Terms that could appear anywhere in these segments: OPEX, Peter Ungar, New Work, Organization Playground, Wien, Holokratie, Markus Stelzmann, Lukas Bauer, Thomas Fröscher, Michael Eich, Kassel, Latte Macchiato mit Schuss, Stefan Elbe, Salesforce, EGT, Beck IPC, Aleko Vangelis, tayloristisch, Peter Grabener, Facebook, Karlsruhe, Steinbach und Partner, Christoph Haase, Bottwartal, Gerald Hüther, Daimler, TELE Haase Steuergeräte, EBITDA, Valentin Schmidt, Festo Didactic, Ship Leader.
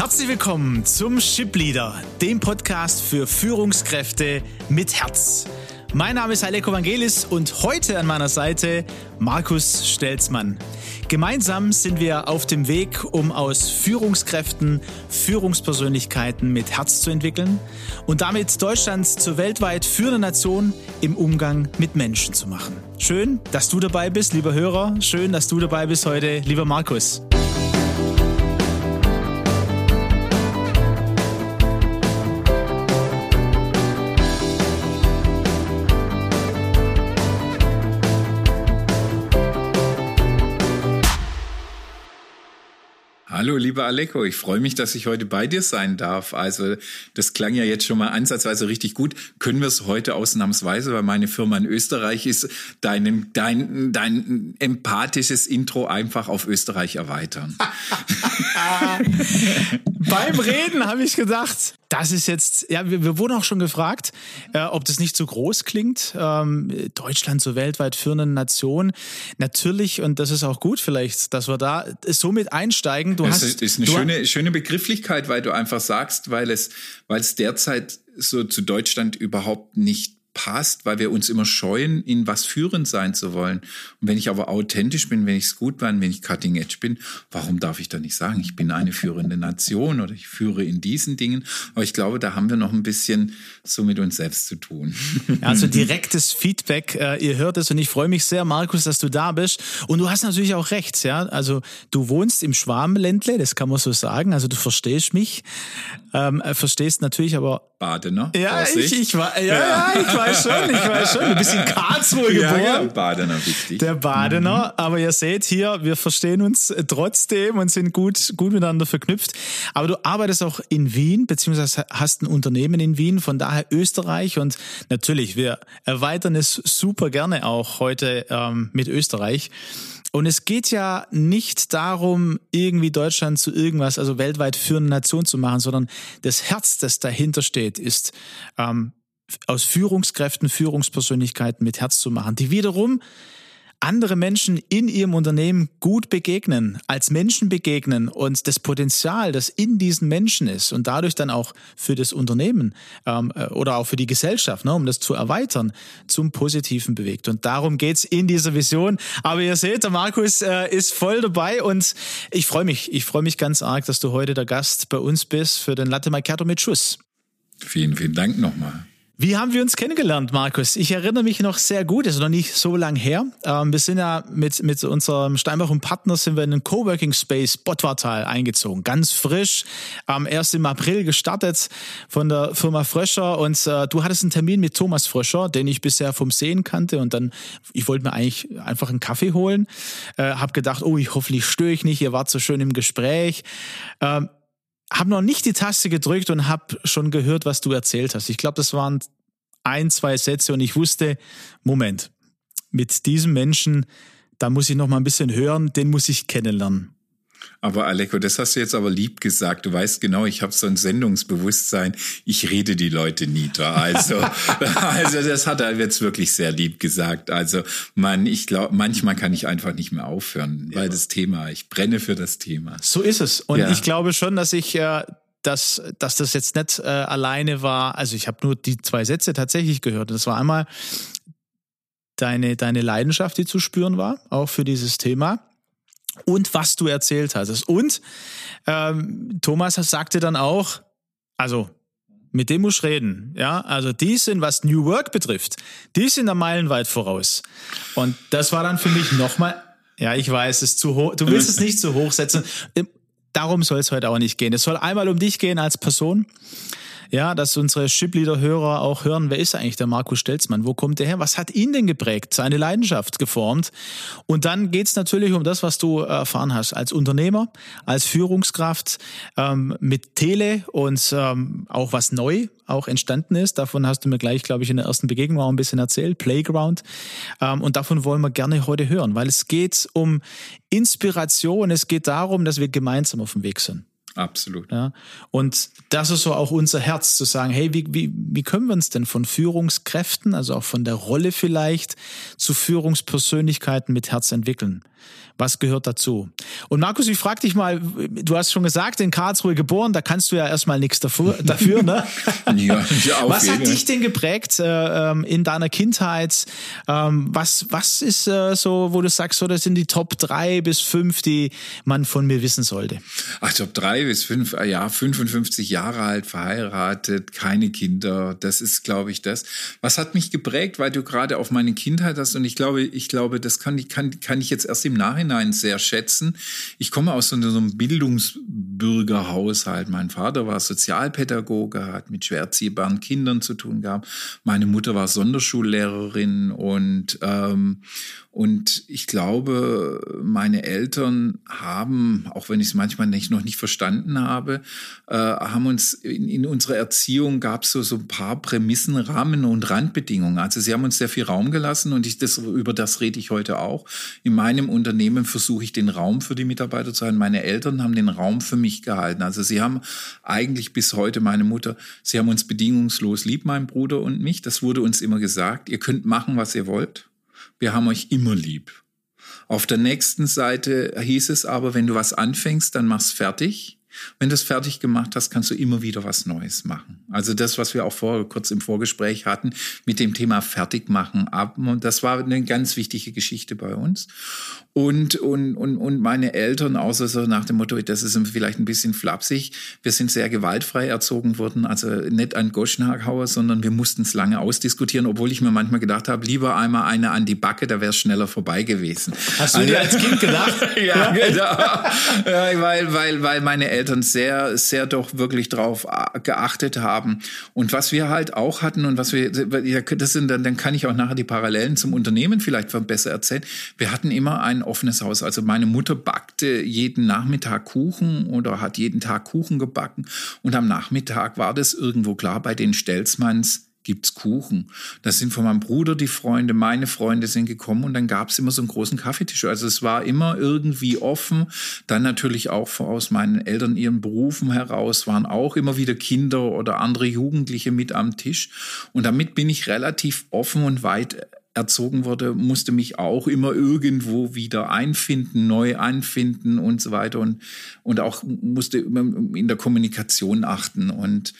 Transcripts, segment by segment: Herzlich willkommen zum Ship Leader, dem Podcast für Führungskräfte mit Herz. Mein Name ist Aleko Vangelis und heute an meiner Seite Markus Stelzmann. Gemeinsam sind wir auf dem Weg, um aus Führungskräften Führungspersönlichkeiten mit Herz zu entwickeln und damit Deutschlands zur weltweit führenden Nation im Umgang mit Menschen zu machen. Schön, dass du dabei bist, lieber Hörer. Schön, dass du dabei bist heute, lieber Markus. Hallo, lieber Aleko, ich freue mich, dass ich heute bei dir sein darf. Also das klang ja jetzt schon mal ansatzweise richtig gut. Können wir es heute ausnahmsweise, weil meine Firma in Österreich ist, dein empathisches Intro einfach auf Österreich erweitern? Beim Reden habe ich gedacht, das ist jetzt, ja, wir wurden auch schon gefragt, ob das nicht so groß klingt. Deutschland zur weltweit führenden Nation. Natürlich, und das ist auch gut vielleicht, dass wir da somit einsteigen. Das ist eine schöne Begrifflichkeit, weil du einfach sagst, weil es derzeit so zu Deutschland überhaupt nicht passt, weil wir uns immer scheuen, in was führend sein zu wollen. Und wenn ich aber authentisch bin, wenn ich es gut bin, wenn ich cutting edge bin, warum darf ich da nicht sagen, ich bin eine führende Nation oder ich führe in diesen Dingen? Aber ich glaube, da haben wir noch ein bisschen so mit uns selbst zu tun. Also direktes Feedback, ihr hört es und ich freue mich sehr, Markus, dass du da bist. Und du hast natürlich auch recht, ja. Also du wohnst im Schwabenländle, das kann man so sagen. Also du verstehst mich, verstehst natürlich aber Badener. Ja, ich weiß schon. Du bist in Karlsruhe geboren. Ja, Badener, wichtig. Der Badener. Aber ihr seht hier, wir verstehen uns trotzdem und sind gut miteinander verknüpft. Aber du arbeitest auch in Wien, beziehungsweise hast ein Unternehmen in Wien, von daher Österreich. Und natürlich, wir erweitern es super gerne auch heute mit Österreich. Und es geht ja nicht darum, irgendwie Deutschland zu irgendwas, also weltweit führende Nation zu machen, sondern das Herz, das dahinter steht, ist aus Führungskräften, Führungspersönlichkeiten mit Herz zu machen, die wiederum andere Menschen in ihrem Unternehmen gut begegnen, als Menschen begegnen und das Potenzial, das in diesen Menschen ist und dadurch dann auch für das Unternehmen oder auch für die Gesellschaft, ne, um das zu erweitern, zum Positiven bewegt. Und darum geht's in dieser Vision. Aber ihr seht, der Markus ist voll dabei und ich freue mich ganz arg, dass du heute der Gast bei uns bist für den Latte Macchiato mit Schuss. Vielen, vielen Dank nochmal. Wie haben wir uns kennengelernt, Markus? Ich erinnere mich noch sehr gut, ist noch nicht so lang her. Wir sind ja mit unserem Steinbach und Partner sind wir in den Coworking Space Bottwartal eingezogen. Ganz frisch, erst im April gestartet von der Firma Fröscher. Und du hattest einen Termin mit Thomas Fröscher, den ich bisher vom Sehen kannte. Und dann, ich wollte mir eigentlich einfach einen Kaffee holen. Hab gedacht, hoffentlich störe ich nicht, ihr wart so schön im Gespräch. Hab noch nicht die Taste gedrückt und hab schon gehört, was du erzählt hast. Ich glaube, das waren 1-2 Sätze und ich wusste, Moment, mit diesem Menschen, da muss ich noch mal ein bisschen hören, den muss ich kennenlernen. Aber Aleko, das hast du jetzt aber lieb gesagt. Du weißt genau, ich habe so ein Sendungsbewusstsein. Ich rede die Leute nieder. Also das hat er jetzt wirklich sehr lieb gesagt. Also ich glaube, manchmal kann ich einfach nicht mehr aufhören, weil ich brenne für das Thema. So ist es. Und ja, ich glaube schon, dass ich dass das jetzt nicht alleine war. Also ich habe nur die 2 Sätze tatsächlich gehört. Und das war einmal deine Leidenschaft, die zu spüren war, auch für dieses Thema. Und was du erzählt hattest. Und Thomas sagte dann auch, also mit dem muss ich reden. Ja? Also die sind, was New Work betrifft, die sind da meilenweit voraus. Und das war dann für mich nochmal, ja, ich weiß, es ist zu hoch, du willst es nicht zu hoch setzen. Darum soll es heute auch nicht gehen. Es soll einmal um dich gehen als Person. Ja, dass unsere Ship-Leader-Hörer auch hören, wer ist eigentlich der Markus Stelzmann? Wo kommt der her? Was hat ihn denn geprägt? Seine Leidenschaft geformt? Und dann geht's natürlich um das, was du erfahren hast. Als Unternehmer, als Führungskraft, mit Tele und auch was neu auch entstanden ist. Davon hast du mir gleich, glaube ich, in der ersten Begegnung auch ein bisschen erzählt. Playground. Und davon wollen wir gerne heute hören, weil es geht um Inspiration. Es geht darum, dass wir gemeinsam auf dem Weg sind. Absolut. Ja, und das ist so auch unser Herz, zu sagen, hey, wie können wir uns denn von Führungskräften, also auch von der Rolle vielleicht, zu Führungspersönlichkeiten mit Herz entwickeln? Was gehört dazu? Und Markus, ich frage dich mal, du hast schon gesagt, in Karlsruhe geboren, da kannst du ja erstmal nichts dafür, ne? Ja, was hat dich denn geprägt in deiner Kindheit? Was ist so, wo du sagst, so, das sind die Top 3 bis 5, die man von mir wissen sollte? Ach, Top 3 bis 5, ja, 55 Jahre alt, verheiratet, keine Kinder. Das ist, glaube ich, das. Was hat mich geprägt, weil du gerade auf meine Kindheit hast, und ich glaube, das kann ich jetzt erst im Nachhinein sehr schätzen. Ich komme aus so einem Bildungsbürgerhaushalt. Mein Vater war Sozialpädagoge, hat mit schwer erziehbaren Kindern zu tun gehabt. Meine Mutter war Sonderschullehrerin und ich glaube, meine Eltern haben, auch wenn ich es manchmal noch nicht verstanden habe, haben uns in unserer Erziehung gab es so ein paar Prämissen, Rahmen und Randbedingungen. Also sie haben uns sehr viel Raum gelassen und über das rede ich heute auch. In meinem Unternehmen versuche ich den Raum für die Mitarbeiter zu halten. Meine Eltern haben den Raum für mich gehalten. Also sie haben eigentlich bis heute, meine Mutter, sie haben uns bedingungslos lieb, mein Bruder und mich. Das wurde uns immer gesagt, ihr könnt machen, was ihr wollt. Wir haben euch immer lieb. Auf der nächsten Seite hieß es aber, wenn du was anfängst, dann mach's fertig. Wenn du es fertig gemacht hast, kannst du immer wieder was Neues machen. Also das, was wir auch kurz im Vorgespräch hatten, mit dem Thema Fertigmachen ab. Und das war eine ganz wichtige Geschichte bei uns. Und meine Eltern, außer so nach dem Motto, das ist vielleicht ein bisschen flapsig, wir sind sehr gewaltfrei erzogen worden, also nicht an Goschenhauer, sondern wir mussten es lange ausdiskutieren, obwohl ich mir manchmal gedacht habe, lieber einmal eine an die Backe, da wäre es schneller vorbei gewesen. Hast du dir als Kind gedacht? Ja, genau. Ja, weil meine Eltern sehr, sehr doch wirklich drauf geachtet haben. Und was wir halt auch hatten und was wir, das sind dann kann ich auch nachher die Parallelen zum Unternehmen vielleicht besser erzählen. Wir hatten immer ein offenes Haus. Also meine Mutter backte jeden Nachmittag Kuchen oder hat jeden Tag Kuchen gebacken. Und am Nachmittag war das irgendwo klar, bei den Stelzmanns gibt's Kuchen. Das sind von meinem Bruder die Freunde, meine Freunde sind gekommen und dann gab's immer so einen großen Kaffeetisch. Also es war immer irgendwie offen. Dann natürlich auch aus meinen Eltern, ihren Berufen heraus, waren auch immer wieder Kinder oder andere Jugendliche mit am Tisch. Und damit bin ich relativ offen und weit erzogen wurde, musste mich auch immer irgendwo wieder einfinden, neu anfinden und so weiter und auch musste immer in der Kommunikation achten und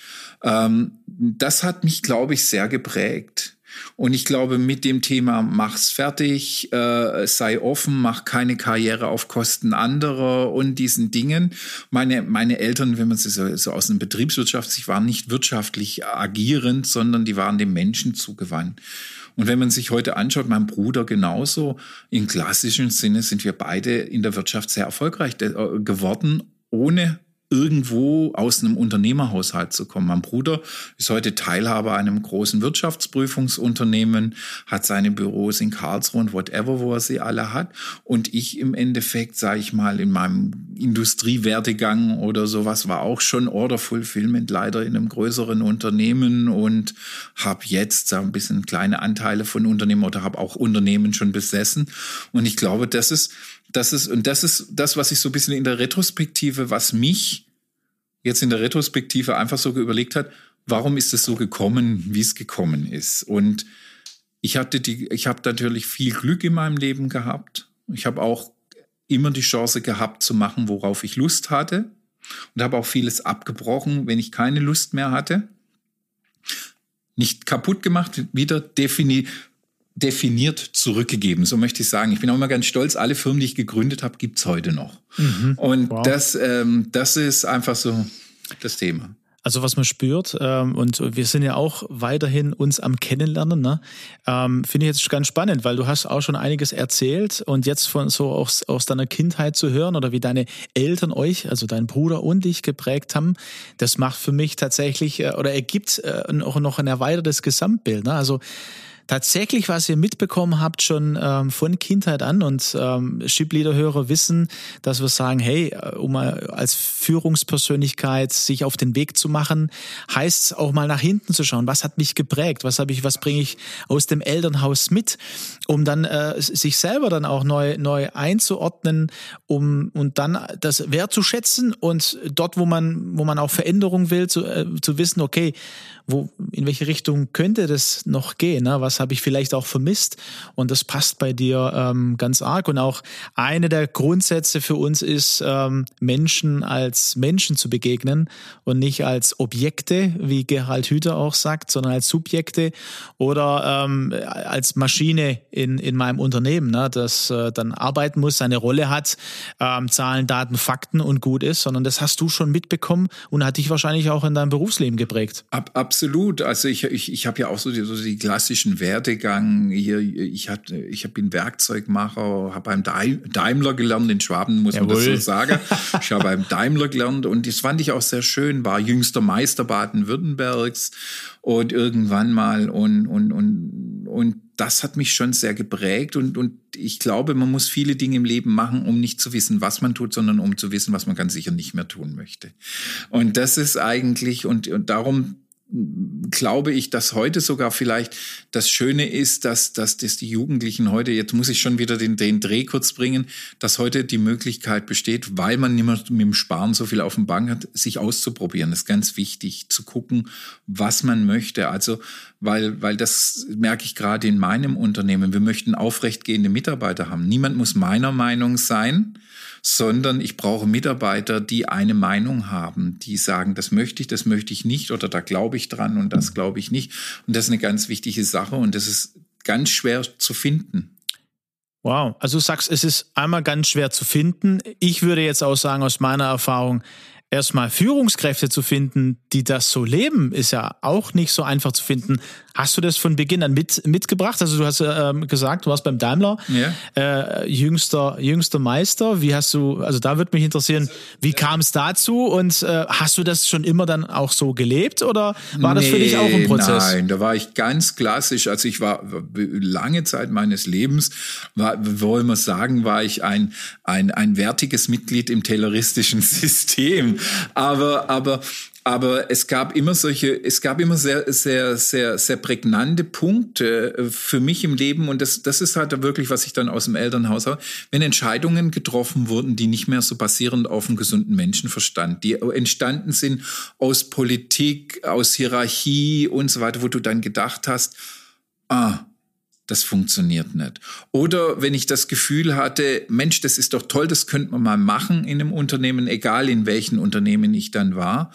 das hat mich, glaube ich, sehr geprägt. Und ich glaube, mit dem Thema mach's fertig, sei offen, mach keine Karriere auf Kosten anderer und diesen Dingen. Meine Eltern, wenn man sie so aus einer Betriebswirtschaft, sie waren nicht wirtschaftlich agierend, sondern die waren dem Menschen zugewandt. Und wenn man sich heute anschaut, mein Bruder genauso, im klassischen Sinne sind wir beide in der Wirtschaft sehr erfolgreich geworden, ohne irgendwo aus einem Unternehmerhaushalt zu kommen. Mein Bruder ist heute Teilhaber einem großen Wirtschaftsprüfungsunternehmen, hat seine Büros in Karlsruhe und whatever, wo er sie alle hat. Und ich im Endeffekt, sage ich mal, in meinem Industriewerdegang oder sowas war auch schon Order Fulfillment leider in einem größeren Unternehmen und habe jetzt ein bisschen kleine Anteile von Unternehmen oder habe auch Unternehmen schon besessen. Und ich glaube, das ist das, was ich so ein bisschen in der Retrospektive, was mich jetzt in der Retrospektive einfach so überlegt hat, warum ist es so gekommen, wie es gekommen ist? Und ich habe natürlich viel Glück in meinem Leben gehabt. Ich habe auch immer die Chance gehabt zu machen, worauf ich Lust hatte und habe auch vieles abgebrochen, wenn ich keine Lust mehr hatte. Nicht kaputt gemacht, wieder definiert zurückgegeben, so möchte ich sagen. Ich bin auch immer ganz stolz, alle Firmen, die ich gegründet habe, gibt's heute noch. Mhm, und wow. Das ist einfach so das Thema. Also was man spürt, und wir sind ja auch weiterhin uns am Kennenlernen, ne? Finde ich jetzt ganz spannend, weil du hast auch schon einiges erzählt und jetzt von so aus deiner Kindheit zu hören oder wie deine Eltern euch, also dein Bruder und dich geprägt haben, das macht für mich tatsächlich oder ergibt auch noch ein erweitertes Gesamtbild, ne? Also tatsächlich, was ihr mitbekommen habt, schon von Kindheit an und Ship Leader-Hörer wissen, dass wir sagen, hey, um mal als Führungspersönlichkeit sich auf den Weg zu machen, heißt es auch mal nach hinten zu schauen. Was hat mich geprägt? Was bringe ich aus dem Elternhaus mit? Um dann sich selber dann auch neu einzuordnen, und dann das wertzuschätzen und dort, wo man auch Veränderung will, zu wissen, okay, in welche Richtung könnte das noch gehen? Ne? Was das habe ich vielleicht auch vermisst und das passt bei dir ganz arg. Und auch eine der Grundsätze für uns ist, Menschen als Menschen zu begegnen und nicht als Objekte, wie Gerald Hüther auch sagt, sondern als Subjekte oder als Maschine in meinem Unternehmen, ne, das dann arbeiten muss, seine Rolle hat, Zahlen, Daten, Fakten und gut ist, sondern das hast du schon mitbekommen und hat dich wahrscheinlich auch in deinem Berufsleben geprägt. Absolut. Also ich habe ja auch so die klassischen Werdegang hier. Ich bin Werkzeugmacher, habe beim Daimler gelernt, in Schwaben muss man das so sagen. Ich habe beim Daimler gelernt und das fand ich auch sehr schön, war jüngster Meister Baden-Württembergs und irgendwann mal und das hat mich schon sehr geprägt und ich glaube, man muss viele Dinge im Leben machen, um nicht zu wissen, was man tut, sondern um zu wissen, was man ganz sicher nicht mehr tun möchte. Und das ist eigentlich, und darum glaube ich, dass heute sogar vielleicht das Schöne ist, dass die Jugendlichen heute, jetzt muss ich schon wieder den Dreh kurz bringen, dass heute die Möglichkeit besteht, weil man nicht mehr mit dem Sparen so viel auf dem Bank hat, sich auszuprobieren. Das ist ganz wichtig, zu gucken, was man möchte. Also, weil das merke ich gerade in meinem Unternehmen. Wir möchten aufrechtgehende Mitarbeiter haben. Niemand muss meiner Meinung sein, sondern ich brauche Mitarbeiter, die eine Meinung haben, die sagen, das möchte ich nicht oder da glaube ich dran und das glaube ich nicht. Und das ist eine ganz wichtige Sache und das ist ganz schwer zu finden. Wow, also du sagst, es ist einmal ganz schwer zu finden. Ich würde jetzt auch sagen, aus meiner Erfahrung, erstmal Führungskräfte zu finden, die das so leben, ist ja auch nicht so einfach zu finden. Hast du das von Beginn an mitgebracht? Also du hast gesagt, du warst beim Daimler, ja. Jüngster Meister. Wie hast du, also da würde mich interessieren, wie kam es dazu und hast du das schon immer dann auch so gelebt oder war das für dich auch ein Prozess? Nein, da war ich ganz klassisch. Also ich war lange Zeit meines Lebens, war ich ein wertiges Mitglied im tayloristischen System. Aber es gab immer sehr, sehr, sehr, sehr prägnante Punkte für mich im Leben. Und das ist halt wirklich, was ich dann aus dem Elternhaus habe. Wenn Entscheidungen getroffen wurden, die nicht mehr so basierend auf dem gesunden Menschenverstand, die entstanden sind aus Politik, aus Hierarchie und so weiter, wo du dann gedacht hast, das funktioniert nicht. Oder wenn ich das Gefühl hatte, Mensch, das ist doch toll, das könnte man mal machen in einem Unternehmen, egal in welchen Unternehmen ich dann war.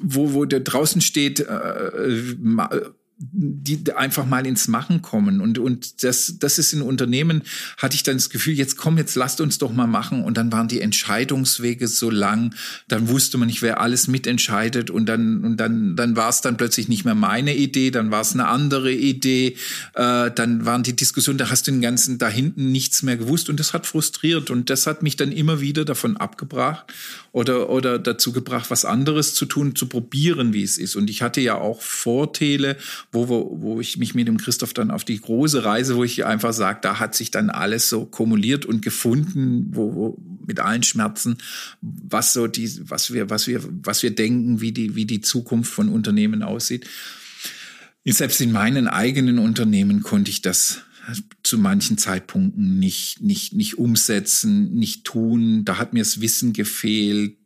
Wo da draußen steht, die einfach mal ins Machen kommen. Und das ist in Unternehmen, hatte ich dann das Gefühl, jetzt lasst uns doch mal machen. Und dann waren die Entscheidungswege so lang, dann wusste man nicht, wer alles mitentscheidet. Und dann war es dann plötzlich nicht mehr meine Idee, dann war es eine andere Idee. Dann waren die Diskussionen, da hast du den ganzen da hinten nichts mehr gewusst. Und das hat frustriert. Und das hat mich dann immer wieder davon abgebracht oder dazu gebracht, was anderes zu tun, zu probieren, wie es ist. Und ich hatte ja auch Vorteile, wo ich mich mit dem Christoph dann auf die große Reise, wo ich einfach sage, da hat sich dann alles so kumuliert und gefunden, wo mit allen Schmerzen, was wir denken, wie die Zukunft von Unternehmen aussieht. Selbst in meinen eigenen Unternehmen konnte ich das zu manchen Zeitpunkten nicht umsetzen, nicht tun. Da hat mir das Wissen gefehlt,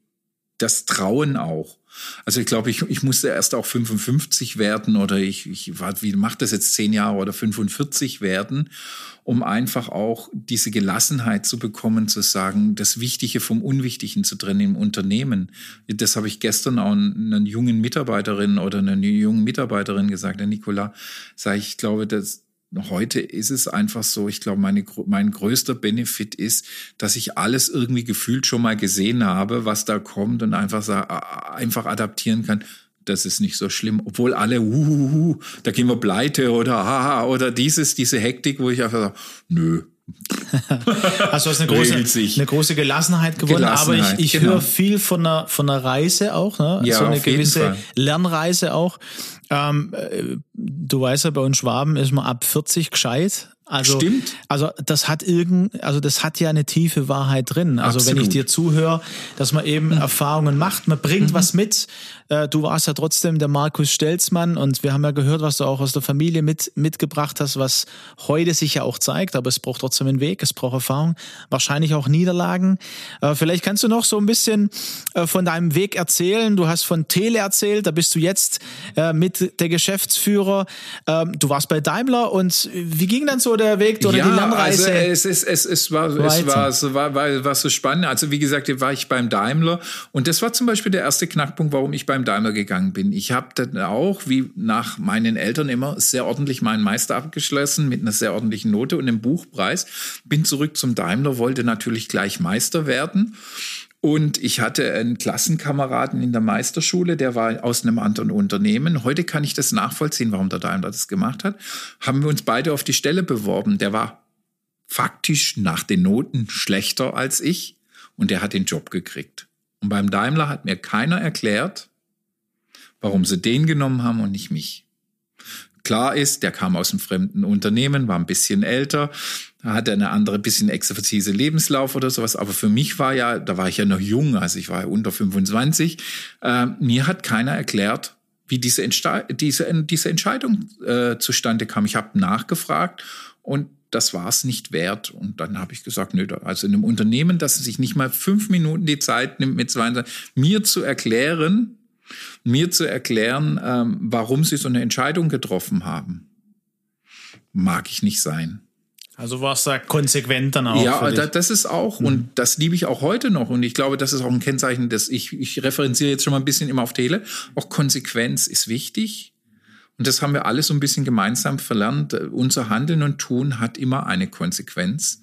das Trauen auch. Also ich glaube, ich musste erst auch 55 werden oder ich mache das jetzt 10 Jahre oder 45 werden, um einfach auch diese Gelassenheit zu bekommen, zu sagen, das Wichtige vom Unwichtigen zu trennen im Unternehmen. Das habe ich gestern auch einer jungen Mitarbeiterin gesagt, der Nicola, sage ich, glaube, heute ist es einfach so, ich glaube, mein größter Benefit ist, dass ich alles irgendwie gefühlt schon mal gesehen habe, was da kommt und einfach adaptieren kann. Das ist nicht so schlimm, obwohl alle, da gehen wir pleite oder haha oder diese Hektik, wo ich einfach sage, nö. Also du hast eine große Gelassenheit gewonnen, aber ich höre viel von einer Reise auch, ne? Ja, so eine gewisse Lernreise auch. Du weißt ja, bei uns Schwaben ist man ab 40 gescheit. Also, stimmt. Das hat ja eine tiefe Wahrheit drin. Also absolut. Wenn ich dir zuhöre, dass man eben Erfahrungen macht, man bringt was mit, Du warst ja trotzdem der Markus Stelzmann und wir haben ja gehört, was du auch aus der Familie mitgebracht hast, was heute sich ja auch zeigt, aber es braucht trotzdem einen Weg, es braucht Erfahrung, wahrscheinlich auch Niederlagen. Vielleicht kannst du noch so ein bisschen von deinem Weg erzählen. Du hast von Tele erzählt, da bist du jetzt mit der Geschäftsführer. Du warst bei Daimler und wie ging dann so der Weg oder die Landreise? Also es war so spannend. Also wie gesagt, da war ich beim Daimler und das war zum Beispiel der erste Knackpunkt, warum ich beim Daimler gegangen bin. Ich habe dann auch, wie nach meinen Eltern immer, sehr ordentlich meinen Meister abgeschlossen mit einer sehr ordentlichen Note und einem Buchpreis. Bin zurück zum Daimler, wollte natürlich gleich Meister werden. Und ich hatte einen Klassenkameraden in der Meisterschule, der war aus einem anderen Unternehmen. Heute kann ich das nachvollziehen, warum der Daimler das gemacht hat. Haben wir uns beide auf die Stelle beworben. Der war faktisch nach den Noten schlechter als ich und der hat den Job gekriegt. Und beim Daimler hat mir keiner erklärt, warum sie den genommen haben und nicht mich. Klar ist, der kam aus einem fremden Unternehmen, war ein bisschen älter, hatte eine andere, bisschen Expertise, Lebenslauf oder sowas. Aber für mich war ja, da war ich ja noch jung, also ich war ja unter 25, mir hat keiner erklärt, wie diese Entscheidung zustande kam. Ich habe nachgefragt und das war es nicht wert. Und dann habe ich gesagt, nö, also in einem Unternehmen, das sich nicht mal 5 Minuten die Zeit nimmt, mit 22, mir zu erklären, warum sie so eine Entscheidung getroffen haben. Mag ich nicht sein. Also warst du da konsequent dann auch? Ja, das ist auch und das liebe ich auch heute noch und ich glaube, das ist auch ein Kennzeichen, dass ich referenziere jetzt schon mal ein bisschen immer auf Tele, auch Konsequenz ist wichtig und das haben wir alle so ein bisschen gemeinsam verlernt. Unser Handeln und Tun hat immer eine Konsequenz.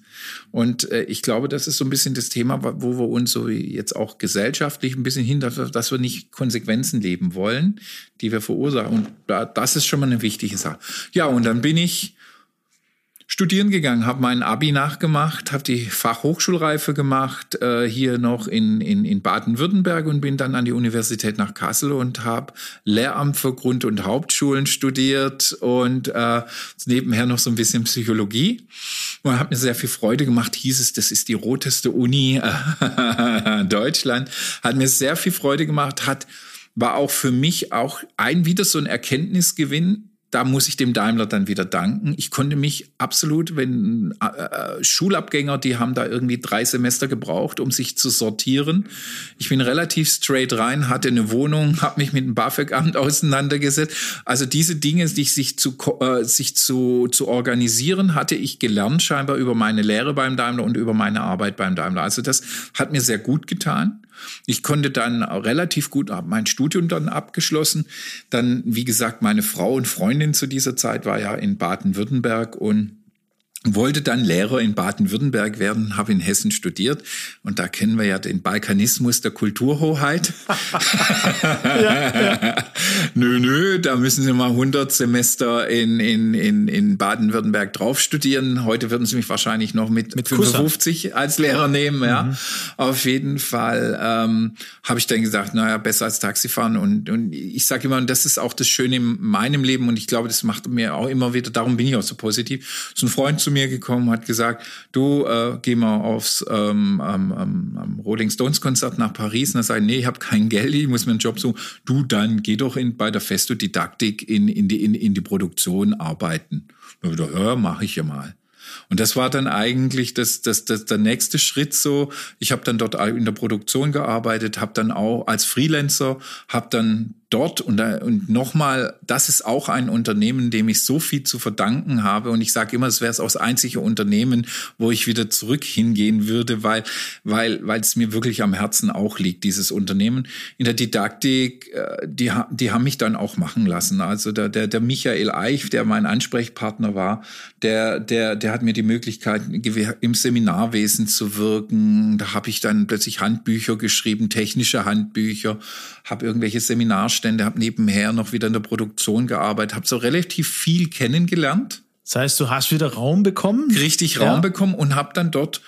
Und ich glaube, das ist so ein bisschen das Thema, wo wir uns so jetzt auch gesellschaftlich ein bisschen hin, dass wir nicht Konsequenzen leben wollen, die wir verursachen. Und das ist schon mal eine wichtige Sache. Ja, und dann bin ich studieren gegangen, habe mein Abi nachgemacht, habe die Fachhochschulreife gemacht, hier noch in Baden-Württemberg und bin dann an die Universität nach Kassel und habe Lehramt für Grund- und Hauptschulen studiert und nebenher noch so ein bisschen Psychologie. Und hat mir sehr viel Freude gemacht, hieß es, das ist die roteste Uni Deutschland. Hat mir sehr viel Freude gemacht, war auch für mich auch wieder so ein Erkenntnisgewinn. Da muss ich dem Daimler dann wieder danken. Ich konnte mich absolut, wenn Schulabgänger, die haben da irgendwie 3 Semester gebraucht, um sich zu sortieren. Ich bin relativ straight rein, hatte eine Wohnung, habe mich mit dem BAföG-Amt auseinandergesetzt. Also diese Dinge, die sich zu organisieren, hatte ich gelernt scheinbar über meine Lehre beim Daimler und über meine Arbeit beim Daimler. Also das hat mir sehr gut getan. Ich konnte dann relativ gut mein Studium dann abgeschlossen. Dann, wie gesagt, meine Frau und Freundin zu dieser Zeit war ja in Baden-Württemberg und wollte dann Lehrer in Baden-Württemberg werden, habe in Hessen studiert. Und da kennen wir ja den Balkanismus der Kulturhoheit. Ja. Nö, da müssen Sie mal 100 Semester in Baden-Württemberg drauf studieren. Heute würden Sie mich wahrscheinlich noch mit 55 als Lehrer nehmen. Ja. Mhm. Auf jeden Fall habe ich dann gesagt, naja, besser als Taxifahren. Und ich sage immer, und das ist auch das Schöne in meinem Leben. Und ich glaube, das macht mir auch immer wieder, darum bin ich auch so positiv, so ein Freund zu mir gekommen, hat gesagt, du, geh mal aufs Rolling Stones Konzert nach Paris. Und er sagt, nee, ich habe kein Geld, ich muss mir einen Job suchen. Du, dann geh doch bei der Festo Didactic in die Produktion arbeiten. Und ich dachte, ja, mache ich ja mal. Und das war dann eigentlich der nächste Schritt so. Ich habe dann dort in der Produktion gearbeitet, habe dann auch als Freelancer, habe dann dort und nochmal, das ist auch ein Unternehmen, dem ich so viel zu verdanken habe. Und ich sage immer, es wäre das einzige Unternehmen, wo ich wieder zurück hingehen würde, weil es mir wirklich am Herzen auch liegt, dieses Unternehmen. In der Didaktik, die haben mich dann auch machen lassen. Also der Michael Eich, der mein Ansprechpartner war, der hat mir die Möglichkeit, im Seminarwesen zu wirken. Da habe ich dann plötzlich Handbücher geschrieben, technische Handbücher, habe irgendwelche Seminarstände, habe nebenher noch wieder in der Produktion gearbeitet, habe so relativ viel kennengelernt. Das heißt, du hast wieder Raum bekommen? Richtig, ja. Raum bekommen und habe dann dort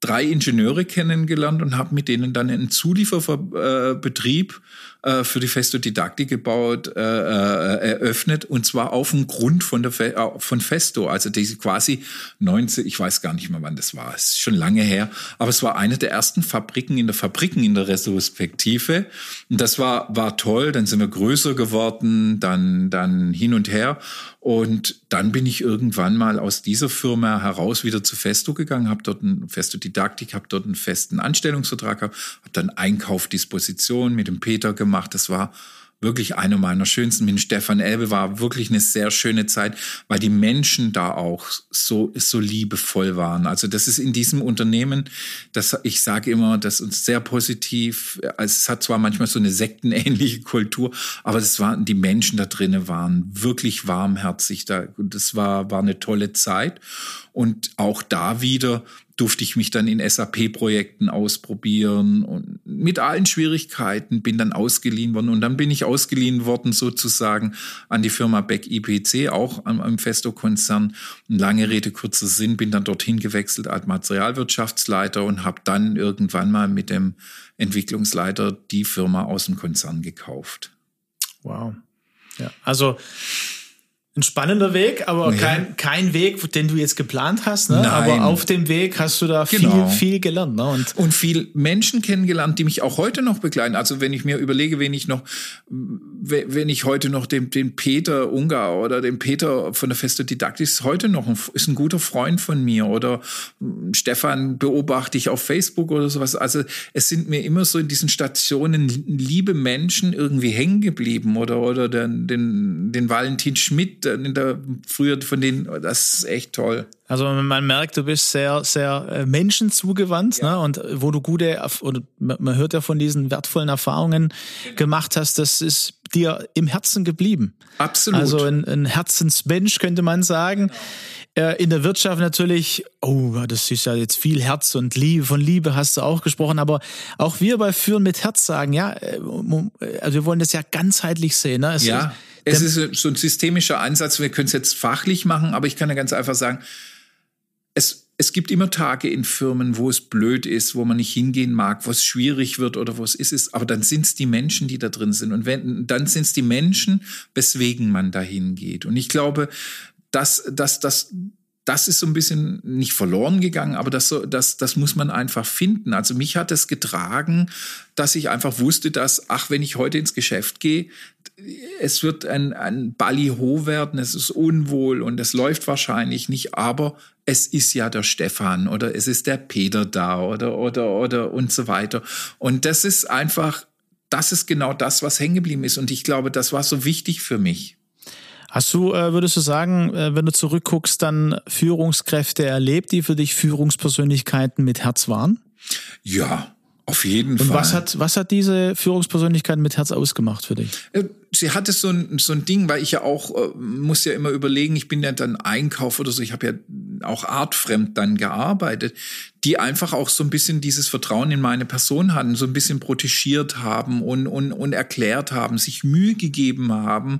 3 Ingenieure kennengelernt und habe mit denen dann einen Zulieferbetrieb für die Festo Didactic gebaut, eröffnet, und zwar auf dem Grund von Festo. Also diese quasi 19, ich weiß gar nicht mehr, wann das war, es ist schon lange her, aber es war eine der ersten Fabriken in der Retrospektive, und das war toll. Dann sind wir größer geworden, dann hin und her, und dann bin ich irgendwann mal aus dieser Firma heraus wieder zu Festo gegangen, habe dort ein Festo Didactic, habe dort einen festen Anstellungsvertrag, habe dann Einkauf, Disposition mit dem Peter gemacht. Das war wirklich eine meiner schönsten. Mit Stefan Elbe war wirklich eine sehr schöne Zeit, weil die Menschen da auch so liebevoll waren. Also das ist in diesem Unternehmen, das ich sage immer, dass uns sehr positiv, also es hat zwar manchmal so eine sektenähnliche Kultur, aber die Menschen da drinnen waren wirklich warmherzig. Das war eine tolle Zeit. Und auch da wieder durfte ich mich dann in SAP-Projekten ausprobieren, und mit allen Schwierigkeiten bin dann ausgeliehen worden. Und dann bin ich ausgeliehen worden sozusagen an die Firma Beck IPC, auch am Festo-Konzern. Lange Rede, kurzer Sinn, bin dann dorthin gewechselt als Materialwirtschaftsleiter und habe dann irgendwann mal mit dem Entwicklungsleiter die Firma aus dem Konzern gekauft. Wow. Ja, also ein spannender Weg, aber kein Weg, den du jetzt geplant hast, ne? Nein. Aber auf dem Weg hast du da viel gelernt, ne? Und viel Menschen kennengelernt, die mich auch heute noch begleiten. Also wenn ich mir überlege, wenn ich heute noch den Peter Ungar oder den Peter von der Festo Didactic ist heute noch ein guter Freund von mir, oder Stefan beobachte ich auf Facebook oder sowas. Also es sind mir immer so in diesen Stationen liebe Menschen irgendwie hängen geblieben, oder den Valentin Schmidt, früher von denen, das ist echt toll. Also man merkt, du bist sehr, sehr menschenzugewandt, ja, ne? Und wo du man hört ja von diesen wertvollen Erfahrungen gemacht hast, das ist dir im Herzen geblieben. Absolut. Also ein Herzensmensch, könnte man sagen. Genau. In der Wirtschaft natürlich, das ist ja jetzt viel Herz und Liebe, von Liebe hast du auch gesprochen, aber auch wir bei Führen mit Herz sagen, ja, also wir wollen das ja ganzheitlich sehen, ne? Es ist so ein systemischer Ansatz, wir können es jetzt fachlich machen, aber ich kann ja ganz einfach sagen, es gibt immer Tage in Firmen, wo es blöd ist, wo man nicht hingehen mag, wo es schwierig wird oder wo es ist, aber dann sind es die Menschen, die da drin sind, und dann sind es die Menschen, weswegen man da hingeht. Und ich glaube, das ist so ein bisschen nicht verloren gegangen, aber das muss man einfach finden. Also mich hat es getragen, dass ich einfach wusste, dass, wenn ich heute ins Geschäft gehe, es wird ein Ballyho werden, es ist unwohl und es läuft wahrscheinlich nicht, aber es ist ja der Stefan oder es ist der Peter da oder und so weiter. Und das ist genau das, was hängen geblieben ist, und ich glaube, das war so wichtig für mich. Hast du, würdest du sagen, wenn du zurückguckst, dann Führungskräfte erlebt, die für dich Führungspersönlichkeiten mit Herz waren? Ja, auf jeden Fall. Und was hat diese Führungspersönlichkeit mit Herz ausgemacht für dich? Sie hatte so ein Ding, weil ich ja auch, muss ja immer überlegen, ich bin ja dann Einkauf oder so, ich habe ja auch artfremd dann gearbeitet, die einfach auch so ein bisschen dieses Vertrauen in meine Person hatten, so ein bisschen protegiert haben und erklärt haben, sich Mühe gegeben haben,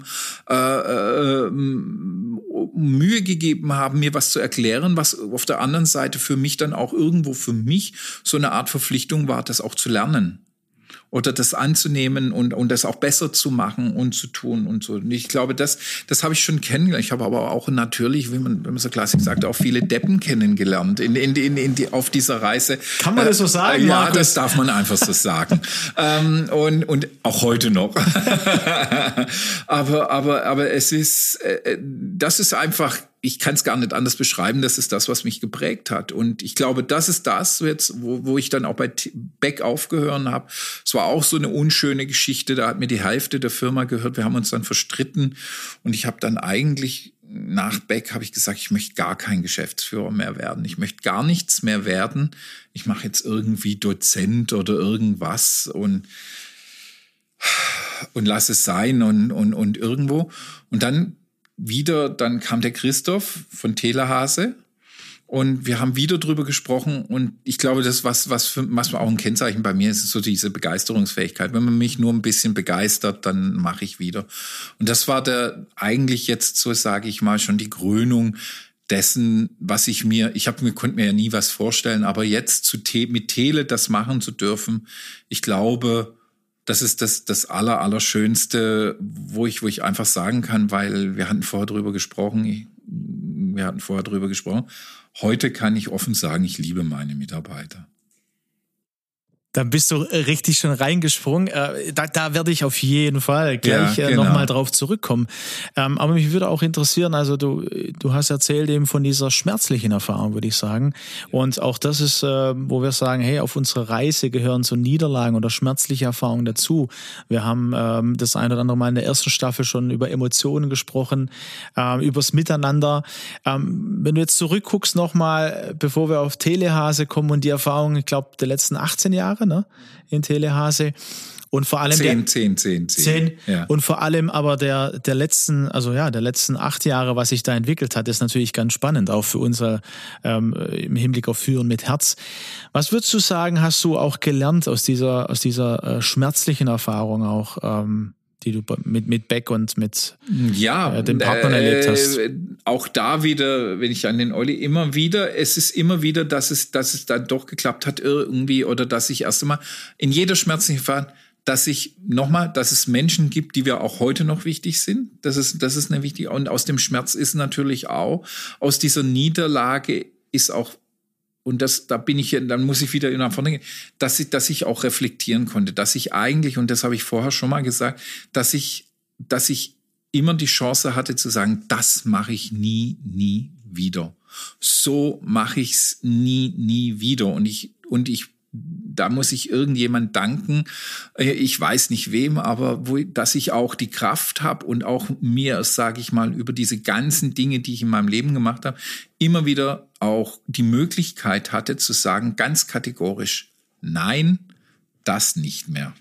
mir was zu erklären, was auf der anderen Seite für mich dann auch irgendwo für mich so eine Art Verpflichtung war, das auch zu lernen. Oder das anzunehmen und das auch besser zu machen und zu tun und so. Und ich glaube, das habe ich schon kennengelernt. Ich habe aber auch natürlich, wenn man so klassisch sagt, auch viele Deppen kennengelernt auf dieser Reise. Kann man das so sagen, ja, Markus? Das darf man einfach so sagen. Und auch heute noch. Aber es ist, das ist einfach, ich kann es gar nicht anders beschreiben, das ist das, was mich geprägt hat. Und ich glaube, das ist das jetzt, wo ich dann auch bei Beck aufgehört habe. Es war auch so eine unschöne Geschichte, da hat mir die Hälfte der Firma gehört. Wir haben uns dann verstritten, und ich habe dann eigentlich nach Beck habe ich gesagt, ich möchte gar kein Geschäftsführer mehr werden. Ich möchte gar nichts mehr werden. Ich mache jetzt irgendwie Dozent oder irgendwas und lass es sein und irgendwo. Und dann kam der Christoph von TELE Haase, und wir haben wieder drüber gesprochen, und ich glaube, das was auch ein Kennzeichen bei mir ist, ist so diese Begeisterungsfähigkeit. Wenn man mich nur ein bisschen begeistert, dann mache ich wieder. Und das war eigentlich jetzt, so sage ich mal, schon die Krönung dessen, was konnte mir ja nie was vorstellen, aber jetzt mit Tele das machen zu dürfen, ich glaube, Das ist das Allerschönste, wo ich einfach sagen kann, weil wir hatten vorher drüber gesprochen. Heute kann ich offen sagen, ich liebe meine Mitarbeiter. Dann bist du richtig schon reingesprungen. Da werde ich auf jeden Fall gleich nochmal drauf zurückkommen. Aber mich würde auch interessieren, also du hast erzählt eben von dieser schmerzlichen Erfahrung, würde ich sagen. Und auch das ist, wo wir sagen, hey, auf unserer Reise gehören so Niederlagen oder schmerzliche Erfahrungen dazu. Wir haben das ein oder andere Mal in der ersten Staffel schon über Emotionen gesprochen, übers Miteinander. Wenn du jetzt zurückguckst nochmal, bevor wir auf TELE Haase kommen und die Erfahrungen, ich glaube, der letzten 18 Jahre, in TELE Haase und vor allem zehn. Und vor allem aber der letzten 8 Jahre, was sich da entwickelt hat, ist natürlich ganz spannend, auch für uns im Hinblick auf Führen mit Herz. Was würdest du sagen, hast du auch gelernt aus dieser schmerzlichen Erfahrung auch, die du mit Beck und mit dem Partner erlebt hast? Auch da wieder, wenn ich an den Olli es ist immer wieder, dass es dann doch geklappt hat irgendwie, oder dass ich erst einmal in jeder schmerzlichen Phase, dass es Menschen gibt, die wir auch heute noch wichtig sind. Das ist eine wichtige, und aus dem Schmerz ist natürlich auch, aus dieser Niederlage ist auch, und dann muss ich wieder nach vorne gehen, dass ich auch reflektieren konnte, dass ich eigentlich, und das habe ich vorher schon mal gesagt, dass ich immer die Chance hatte zu sagen, das mache ich nie wieder. So mache ich es nie wieder. Und ich, da muss ich irgendjemand danken, ich weiß nicht wem, aber dass ich auch die Kraft habe und auch mir, sage ich mal, über diese ganzen Dinge, die ich in meinem Leben gemacht habe, immer wieder auch die Möglichkeit hatte zu sagen, ganz kategorisch, nein, das nicht mehr.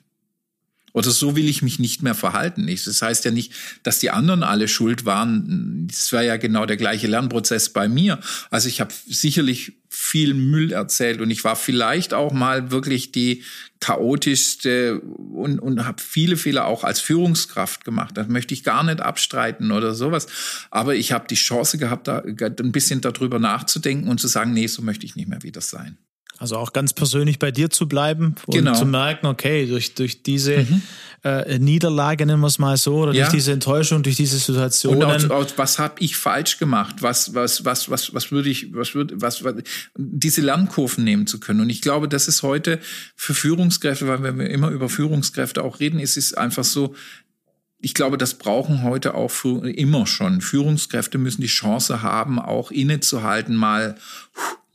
Oder so will ich mich nicht mehr verhalten. Das heißt ja nicht, dass die anderen alle schuld waren. Das wäre ja genau der gleiche Lernprozess bei mir. Also ich habe sicherlich viel Müll erzählt und ich war vielleicht auch mal wirklich die chaotischste und habe viele Fehler auch als Führungskraft gemacht. Das möchte ich gar nicht abstreiten oder sowas. Aber ich habe die Chance gehabt, da ein bisschen darüber nachzudenken und zu sagen, nee, so möchte ich nicht mehr wieder sein. Also auch ganz persönlich bei dir zu bleiben und zu merken, okay, durch diese Niederlage, nennen wir es mal so, oder durch diese Enttäuschung, durch diese Situationen. Und auch, was habe ich falsch gemacht? Was würde ich diese Lernkurven nehmen zu können? Und ich glaube, das ist heute für Führungskräfte, weil wenn wir immer über Führungskräfte auch reden, ist es einfach so, ich glaube, das brauchen heute auch immer schon. Führungskräfte müssen die Chance haben, auch innezuhalten, mal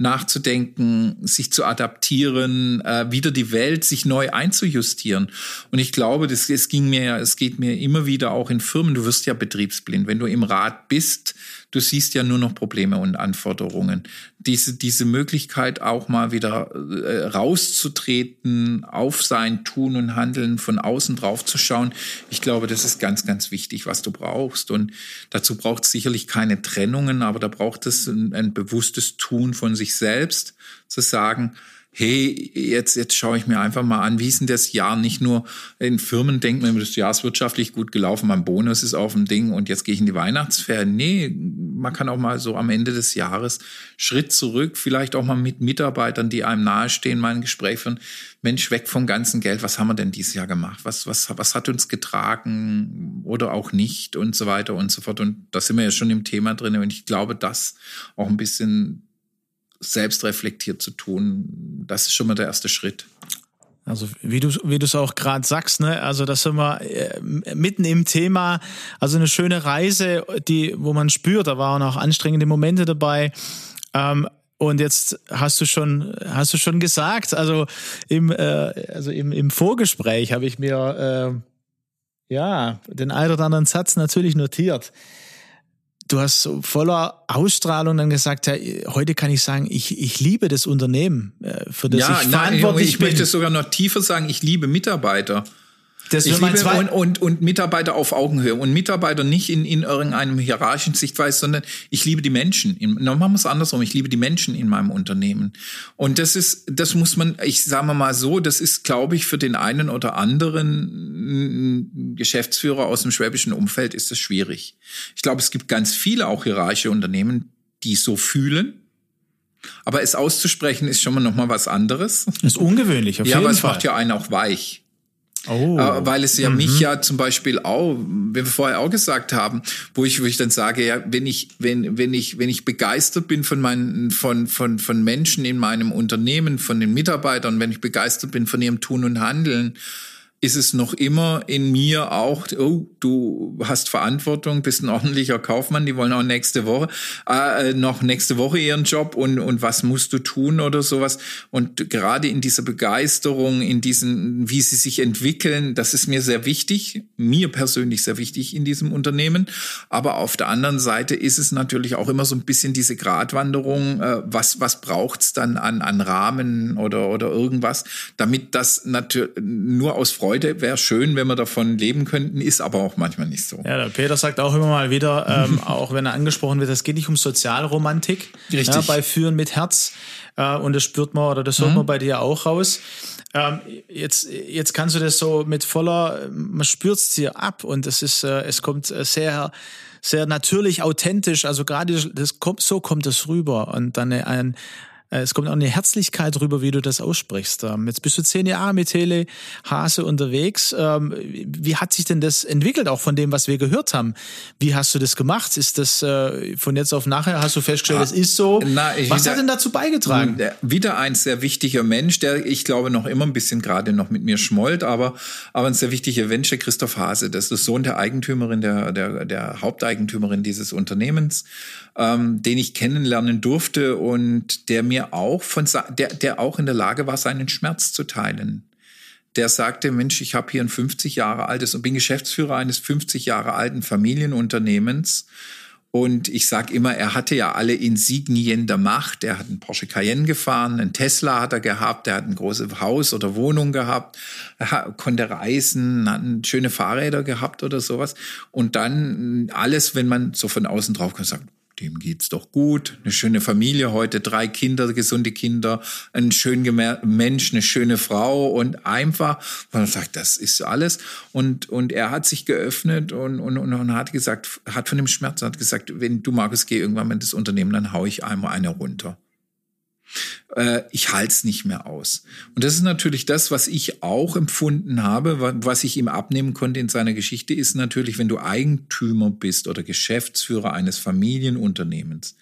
nachzudenken, sich zu adaptieren, wieder die Welt, sich neu einzujustieren. Und ich glaube, es geht mir immer wieder auch in Firmen, du wirst ja betriebsblind. Wenn du im Rat bist, du siehst ja nur noch Probleme und Anforderungen. Diese Möglichkeit auch mal wieder rauszutreten, auf sein Tun und Handeln von außen drauf zu schauen, ich glaube, das ist ganz, ganz wichtig, was du brauchst. Und dazu braucht es sicherlich keine Trennungen, aber da braucht es ein bewusstes Tun von sich selbst, zu sagen, hey, jetzt schaue ich mir einfach mal an, wie ist denn das Jahr? Nicht nur in Firmen denkt man, das Jahr ist wirtschaftlich gut gelaufen, mein Bonus ist auf dem Ding und jetzt gehe ich in die Weihnachtsferien. Nee, man kann auch mal so am Ende des Jahres Schritt zurück, vielleicht auch mal mit Mitarbeitern, die einem nahestehen, mal ein Gespräch führen. Mensch, weg vom ganzen Geld, was haben wir denn dieses Jahr gemacht? Was hat uns getragen oder auch nicht und so weiter und so fort. Und da sind wir ja schon im Thema drin und ich glaube, das auch ein bisschen selbst reflektiert zu tun, das ist schon mal der erste Schritt. Also wie du es auch gerade sagst, ne? Also da sind wir mitten im Thema, also eine schöne Reise, wo man spürt, da waren auch anstrengende Momente dabei. Und jetzt hast du schon gesagt, also im Vorgespräch habe ich mir den einen oder anderen Satz natürlich notiert. Du hast so voller Ausstrahlung dann gesagt, ja, heute kann ich sagen, ich liebe das Unternehmen, für das ich verantwortlich bin. Ich möchte es sogar noch tiefer sagen, ich liebe Mitarbeiter. Das ich liebe und Mitarbeiter auf Augenhöhe und Mitarbeiter nicht in irgendeinem hierarchischen Sichtweise, sondern ich liebe die Menschen. Machen wir es andersrum, ich liebe die Menschen in meinem Unternehmen. Und das muss man, ich sage mal so, das ist, glaube ich, für den einen oder anderen Geschäftsführer aus dem schwäbischen Umfeld ist das schwierig. Ich glaube, es gibt ganz viele auch hierarchische Unternehmen, die so fühlen. Aber es auszusprechen ist schon mal nochmal was anderes. Das ist ungewöhnlich, auf jeden Fall. Ja, aber es macht ja einen auch weich. Oh. Weil es ja mich ja zum Beispiel auch, wie wir vorher auch gesagt haben, wo ich dann sage, ja, wenn ich begeistert bin von meinen, von Menschen in meinem Unternehmen, von den Mitarbeitern, wenn ich begeistert bin von ihrem Tun und Handeln, ist es noch immer in mir auch, oh, du hast Verantwortung, bist ein ordentlicher Kaufmann, die wollen auch nächste Woche ihren Job und was musst du tun oder sowas. Und gerade in dieser Begeisterung, in diesen, wie sie sich entwickeln, das ist mir sehr wichtig, mir persönlich sehr wichtig in diesem Unternehmen. Aber auf der anderen Seite ist es natürlich auch immer so ein bisschen diese Gratwanderung, was braucht's dann an Rahmen oder irgendwas, damit das natürlich nur aus Freude, wäre schön, wenn wir davon leben könnten, ist aber auch manchmal nicht so. Ja, der Peter sagt auch immer mal wieder, auch wenn er angesprochen wird, es geht nicht um Sozialromantik. Richtig. Ja, bei Führen mit Herz. Und das spürt man oder das hört man bei dir auch raus. Jetzt kannst du das so mit voller, man spürt es dir ab und es kommt sehr, sehr natürlich, authentisch. Also gerade kommt das rüber und dann es kommt auch eine Herzlichkeit rüber, wie du das aussprichst. Jetzt bist du 10 Jahre mit TELE Haase unterwegs. Wie hat sich denn das entwickelt, auch von dem, was wir gehört haben? Wie hast du das gemacht? Ist das von jetzt auf nachher, hast du festgestellt, das ist so? Was hat denn dazu beigetragen? Wieder ein sehr wichtiger Mensch, der, ich glaube, noch immer ein bisschen gerade noch mit mir schmollt, aber ein sehr wichtiger Mensch, der Christoph Haase. Das ist der Sohn der Eigentümerin, der Haupteigentümerin dieses Unternehmens, den ich kennenlernen durfte und der mir auch der auch in der Lage war, seinen Schmerz zu teilen. Der sagte, Mensch, ich habe hier ein 50 Jahre altes und bin Geschäftsführer eines 50 Jahre alten Familienunternehmens. Und ich sage immer, er hatte ja alle Insignien der Macht. Er hat einen Porsche Cayenne gefahren, einen Tesla hat er gehabt, er hat ein großes Haus oder Wohnung gehabt, er konnte reisen, hat schöne Fahrräder gehabt oder sowas. Und dann alles, wenn man so von außen drauf kann, sagt, dem geht's doch gut, eine schöne Familie heute, 3 Kinder, gesunde Kinder, ein schöner Mensch, eine schöne Frau und einfach, man sagt, das ist alles. Und er hat sich geöffnet und hat gesagt, hat von dem Schmerz, hat gesagt, wenn du, Markus, geh irgendwann in das Unternehmen, dann hau ich einmal eine runter. Ich halte es nicht mehr aus. Und das ist natürlich das, was ich auch empfunden habe, was ich ihm abnehmen konnte in seiner Geschichte, ist natürlich, wenn du Eigentümer bist oder Geschäftsführer eines Familienunternehmens.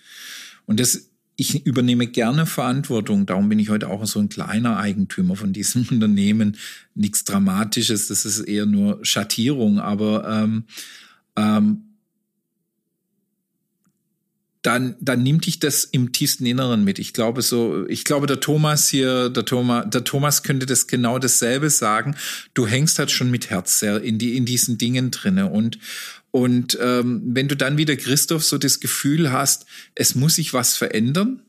Und das, ich übernehme gerne Verantwortung, darum bin ich heute auch so ein kleiner Eigentümer von diesem Unternehmen. Nichts Dramatisches, das ist eher nur Schattierung, aber Dann nimmt dich das im tiefsten Inneren mit. Ich glaube, der Thomas könnte das genau dasselbe sagen. Du hängst halt schon mit Herz sehr in diesen Dingen drinne und wenn du dann wieder, Christoph, so das Gefühl hast, es muss sich was verändern.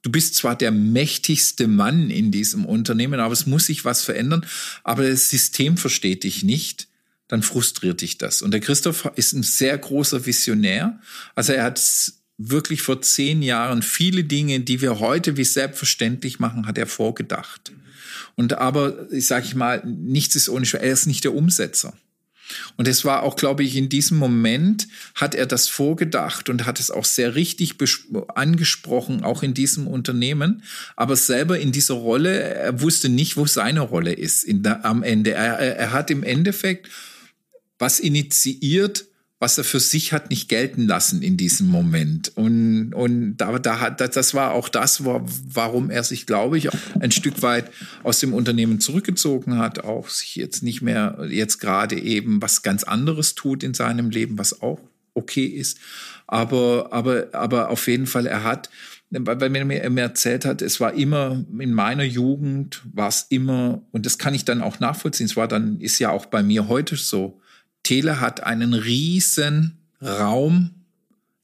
Du bist zwar der mächtigste Mann in diesem Unternehmen, aber es muss sich was verändern, aber das System versteht dich nicht. Dann frustriert dich das. Und der Christoph ist ein sehr großer Visionär. Also er hat wirklich vor 10 Jahren viele Dinge, die wir heute wie selbstverständlich machen, hat er vorgedacht. Und aber, sage ich mal, nichts ist ohne Schwert. Er ist nicht der Umsetzer. Und es war auch, glaube ich, in diesem Moment hat er das vorgedacht und hat es auch sehr richtig angesprochen, auch in diesem Unternehmen. Aber selber in dieser Rolle, er wusste nicht, wo seine Rolle ist am Ende. Er hat im Endeffekt was initiiert, was er für sich hat nicht gelten lassen in diesem Moment. Und das war auch das, warum er sich, glaube ich, ein Stück weit aus dem Unternehmen zurückgezogen hat, auch sich jetzt nicht mehr, jetzt gerade eben was ganz anderes tut in seinem Leben, was auch okay ist. Aber auf jeden Fall, er hat, weil er mir erzählt hat, es war immer, in meiner Jugend war es immer, und das kann ich dann auch nachvollziehen, ist ja auch bei mir heute so, TELE hat einen riesen Raum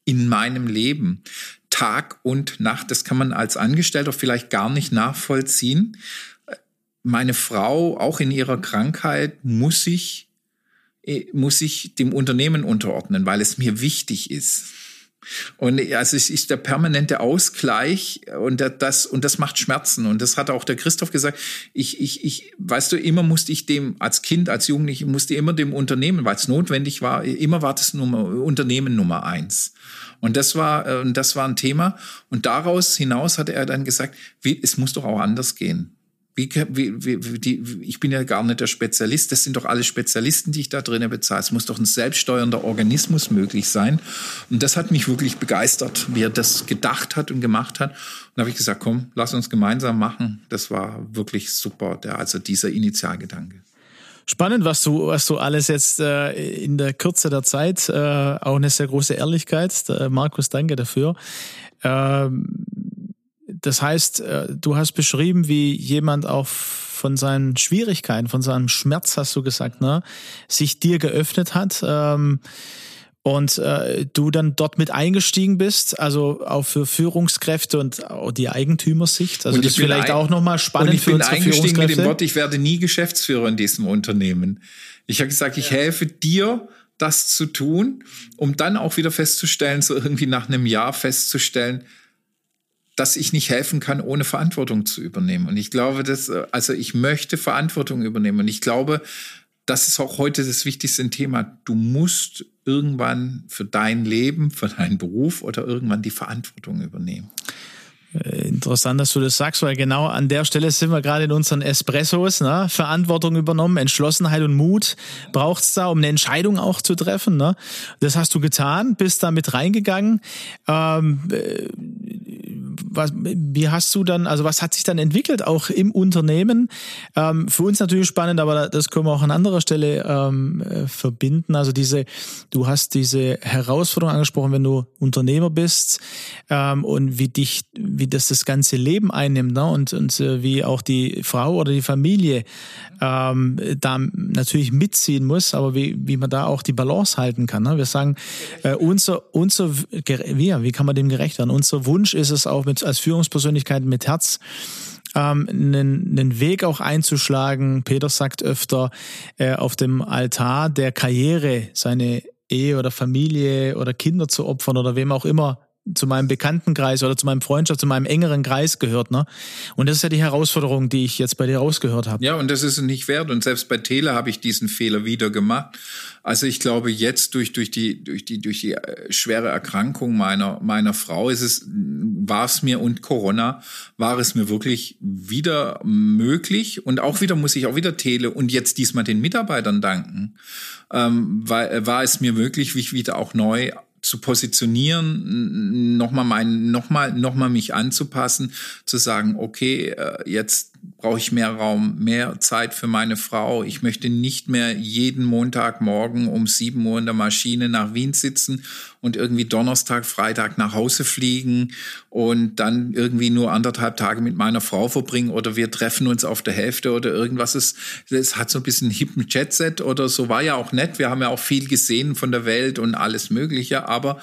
in meinem Leben. Tag und Nacht, das kann man als Angestellter vielleicht gar nicht nachvollziehen. Meine Frau, auch in ihrer Krankheit, muss sich dem Unternehmen unterordnen, weil es mir wichtig ist. Und also es ist der permanente Ausgleich und das macht Schmerzen. Und das hat auch der Christoph gesagt. Ich, weißt du, immer musste ich dem, als Kind, als Jugendlicher, musste immer dem Unternehmen, weil es notwendig war, immer war das Unternehmen Nummer 1. Und das war ein Thema. Und daraus hinaus hat er dann gesagt, es muss doch auch anders gehen. Ich bin ja gar nicht der Spezialist, das sind doch alle Spezialisten, die ich da drinnen bezahle. Es muss doch ein selbststeuernder Organismus möglich sein. Und das hat mich wirklich begeistert, wie er das gedacht hat und gemacht hat. Und da habe ich gesagt, komm, lass uns gemeinsam machen. Das war wirklich super, also dieser Initialgedanke. Spannend, was du alles jetzt in der Kürze der Zeit, auch eine sehr große Ehrlichkeit. Markus, danke dafür. Das heißt, du hast beschrieben, wie jemand auch von seinen Schwierigkeiten, von seinem Schmerz, hast du gesagt, ne, sich dir geöffnet hat und du dann dort mit eingestiegen bist, also auch für Führungskräfte und auch die Eigentümersicht. Also das ist vielleicht auch nochmal spannend für unsere Führungskräfte. Ich bin eingestiegen mit dem Wort, ich werde nie Geschäftsführer in diesem Unternehmen. Ich habe gesagt, ich helfe dir, das zu tun, um dann auch wieder festzustellen, so irgendwie nach einem Jahr festzustellen, dass ich nicht helfen kann, ohne Verantwortung zu übernehmen. Und ich glaube, ich möchte Verantwortung übernehmen. Und ich glaube, das ist auch heute das wichtigste Thema. Du musst irgendwann für dein Leben, für deinen Beruf oder irgendwann die Verantwortung übernehmen. Interessant, dass du das sagst, weil genau an der Stelle sind wir gerade in unseren Espressos, ne? Verantwortung übernommen, Entschlossenheit und Mut braucht's da, um eine Entscheidung auch zu treffen, ne? Das hast du getan, bist da mit reingegangen. Was hat sich dann entwickelt, auch im Unternehmen? Für uns natürlich spannend, aber das können wir auch an anderer Stelle verbinden. Also du hast diese Herausforderung angesprochen, wenn du Unternehmer bist, und wie das ganze Leben einnimmt, ne? Und wie auch die Frau oder die Familie da natürlich mitziehen muss, aber wie man da auch die Balance halten kann, ne? Wir sagen, wie kann man dem gerecht werden? Unser Wunsch ist es auch als Führungspersönlichkeit mit Herz, einen Weg auch einzuschlagen. Peter sagt öfter, auf dem Altar der Karriere seine Ehe oder Familie oder Kinder zu opfern oder wem auch immer zu meinem Bekanntenkreis oder zu meinem engeren Kreis gehört, ne? Und das ist ja die Herausforderung, die ich jetzt bei dir rausgehört habe. Ja, und das ist es nicht wert. Und selbst bei Tele habe ich diesen Fehler wieder gemacht. Also ich glaube, jetzt durch die schwere Erkrankung meiner Frau war es mir wirklich wieder möglich. Und auch wieder muss ich auch wieder Tele und jetzt diesmal den Mitarbeitern danken, weil war es mir möglich, mich wieder auch neu zu positionieren, nochmal mich anzupassen, zu sagen, okay, jetzt brauche ich mehr Raum, mehr Zeit für meine Frau. Ich möchte nicht mehr jeden Montagmorgen um 7 Uhr in der Maschine nach Wien sitzen und irgendwie Donnerstag, Freitag nach Hause fliegen und dann irgendwie nur 1,5 Tage mit meiner Frau verbringen oder wir treffen uns auf der Hälfte oder irgendwas. Es hat so ein bisschen hippen Jetset oder so, war ja auch nett. Wir haben ja auch viel gesehen von der Welt und alles Mögliche, aber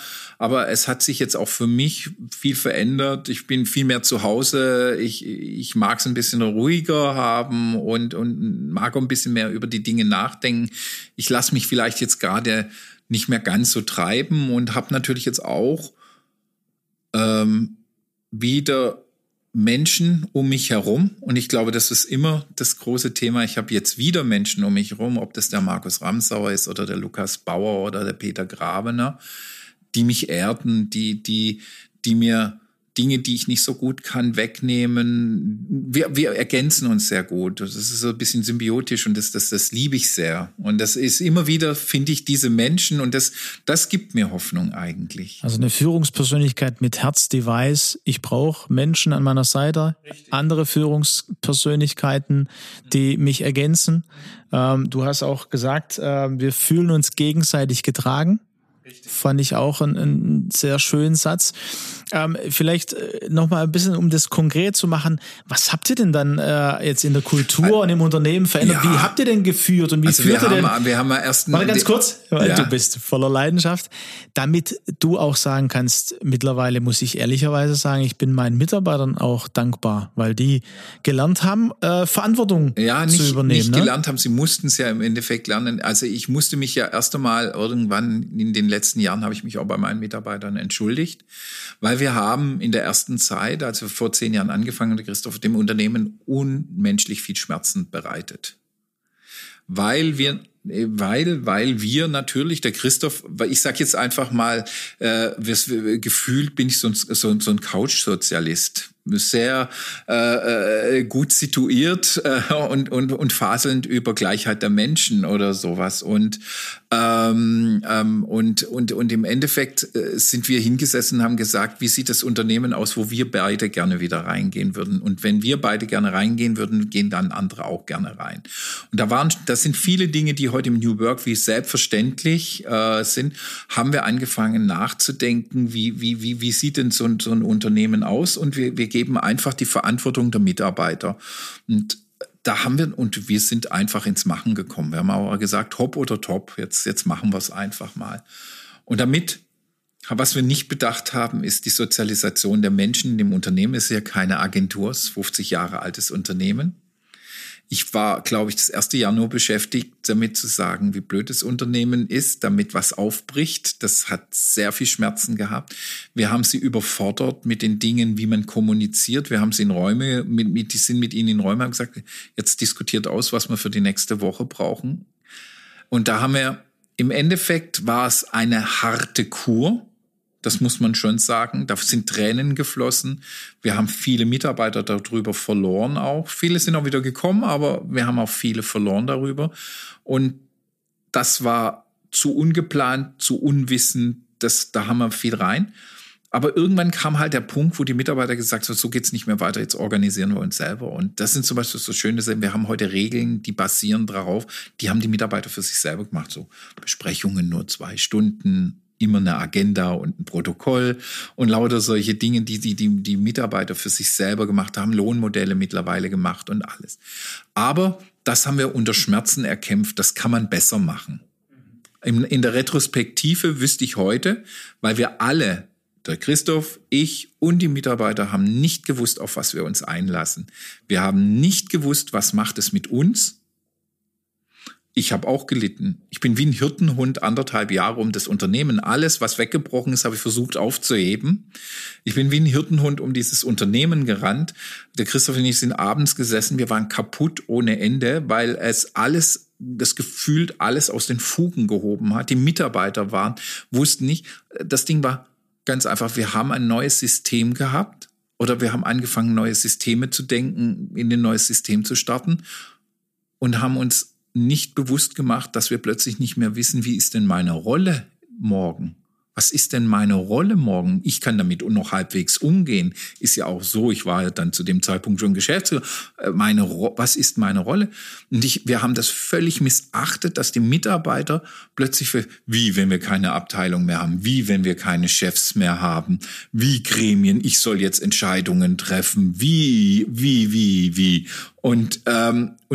es hat sich jetzt auch für mich viel verändert. Ich bin viel mehr zu Hause. Ich mag es ein bisschen ruhiger haben und mag auch ein bisschen mehr über die Dinge nachdenken. Ich lasse mich vielleicht jetzt gerade nicht mehr ganz so treiben und habe natürlich jetzt auch wieder Menschen um mich herum. Und ich glaube, das ist immer das große Thema. Ich habe jetzt wieder Menschen um mich herum, ob das der Markus Ramsauer ist oder der Lukas Bauer oder der Peter Grabener, die mich erden, die mir Dinge, die ich nicht so gut kann, wegnehmen. Wir ergänzen uns sehr gut. Das ist so ein bisschen symbiotisch und das liebe ich sehr. Und das ist immer wieder, finde ich, diese Menschen und das gibt mir Hoffnung eigentlich. Also eine Führungspersönlichkeit mit Herz, die weiß, ich brauche Menschen an meiner Seite, richtig, andere Führungspersönlichkeiten, die mich ergänzen. Du hast auch gesagt, wir fühlen uns gegenseitig getragen. Richtig. Fand ich auch einen sehr schönen Satz. Vielleicht nochmal ein bisschen, um das konkret zu machen. Was habt ihr denn dann jetzt in der Kultur und im Unternehmen verändert? Ja. Wie habt ihr denn geführt und wie führt ihr denn? Warte ganz kurz, weil du bist voller Leidenschaft. Damit du auch sagen kannst, mittlerweile muss ich ehrlicherweise sagen, ich bin meinen Mitarbeitern auch dankbar, weil die gelernt haben, Verantwortung zu übernehmen. Nicht gelernt haben, sie mussten es ja im Endeffekt lernen. Also ich musste mich ja erst einmal irgendwann in den letzten Jahren habe ich mich auch bei meinen Mitarbeitern entschuldigt, weil wir haben in der ersten Zeit, als wir vor 10 Jahren angefangen haben, Christoph, dem Unternehmen unmenschlich viel Schmerzen bereitet. Weil wir natürlich, der Christoph, weil ich sage jetzt einfach mal, gefühlt bin ich so ein Couchsozialist. sehr gut situiert und faselnd über Gleichheit der Menschen oder sowas. Und im Endeffekt sind wir hingesessen und haben gesagt, wie sieht das Unternehmen aus, wo wir beide gerne wieder reingehen würden. Und wenn wir beide gerne reingehen würden, gehen dann andere auch gerne rein. Und das sind viele Dinge, die heute im New Work wie selbstverständlich sind, haben wir angefangen nachzudenken, wie sieht denn so ein Unternehmen aus? Und wir geben einfach die Verantwortung der Mitarbeiter. Und da haben wir sind einfach ins Machen gekommen. Wir haben aber gesagt, hopp oder top, jetzt machen wir es einfach mal. Und damit, was wir nicht bedacht haben, ist die Sozialisation der Menschen in dem Unternehmen. Es ist ja keine Agentur, es ist 50 Jahre altes Unternehmen. Ich war, glaube ich, das erste Jahr nur beschäftigt, damit zu sagen, wie blöd das Unternehmen ist, damit was aufbricht. Das hat sehr viel Schmerzen gehabt. Wir haben sie überfordert mit den Dingen, wie man kommuniziert. Wir haben sie in Räume, die sind mit ihnen in Räume, haben gesagt, jetzt diskutiert aus, was wir für die nächste Woche brauchen. Und da haben wir, im Endeffekt war es eine harte Kur. Das muss man schon sagen. Da sind Tränen geflossen. Wir haben viele Mitarbeiter darüber verloren auch. Viele sind auch wieder gekommen, aber wir haben auch viele verloren darüber. Und das war zu ungeplant, zu unwissend. Da haben wir viel rein. Aber irgendwann kam halt der Punkt, wo die Mitarbeiter gesagt haben, so geht's nicht mehr weiter, jetzt organisieren wir uns selber. Und das sind zum Beispiel so schöne Sachen. Wir haben heute Regeln, die basieren darauf. Die haben die Mitarbeiter für sich selber gemacht. So Besprechungen nur 2 Stunden. Immer eine Agenda und ein Protokoll und lauter solche Dinge, die Mitarbeiter für sich selber gemacht haben, Lohnmodelle mittlerweile gemacht und alles. Aber das haben wir unter Schmerzen erkämpft, das kann man besser machen. In der Retrospektive wüsste ich heute, weil wir alle, der Christoph, ich und die Mitarbeiter, haben nicht gewusst, auf was wir uns einlassen. Wir haben nicht gewusst, was macht es mit uns. Ich habe auch gelitten. Ich bin wie ein Hirtenhund 1,5 Jahre um das Unternehmen. Alles, was weggebrochen ist, habe ich versucht aufzuheben. Ich bin wie ein Hirtenhund um dieses Unternehmen gerannt. Der Christoph und ich sind abends gesessen. Wir waren kaputt ohne Ende, weil es alles, das gefühlt alles aus den Fugen gehoben hat. Die Mitarbeiter wussten nicht. Das Ding war ganz einfach. Wir haben ein neues System gehabt oder wir haben angefangen, neue Systeme zu denken, in ein neues System zu starten und haben uns nicht bewusst gemacht, dass wir plötzlich nicht mehr wissen, wie ist denn meine Rolle morgen? Was ist denn meine Rolle morgen? Ich kann damit noch halbwegs umgehen. Ist ja auch so, ich war ja dann zu dem Zeitpunkt schon Geschäftsführer. Was ist meine Rolle? Und wir haben das völlig missachtet, dass die Mitarbeiter plötzlich wie wenn wir keine Abteilung mehr haben, wie wenn wir keine Chefs mehr haben, wie Gremien, ich soll jetzt Entscheidungen treffen, wie. Und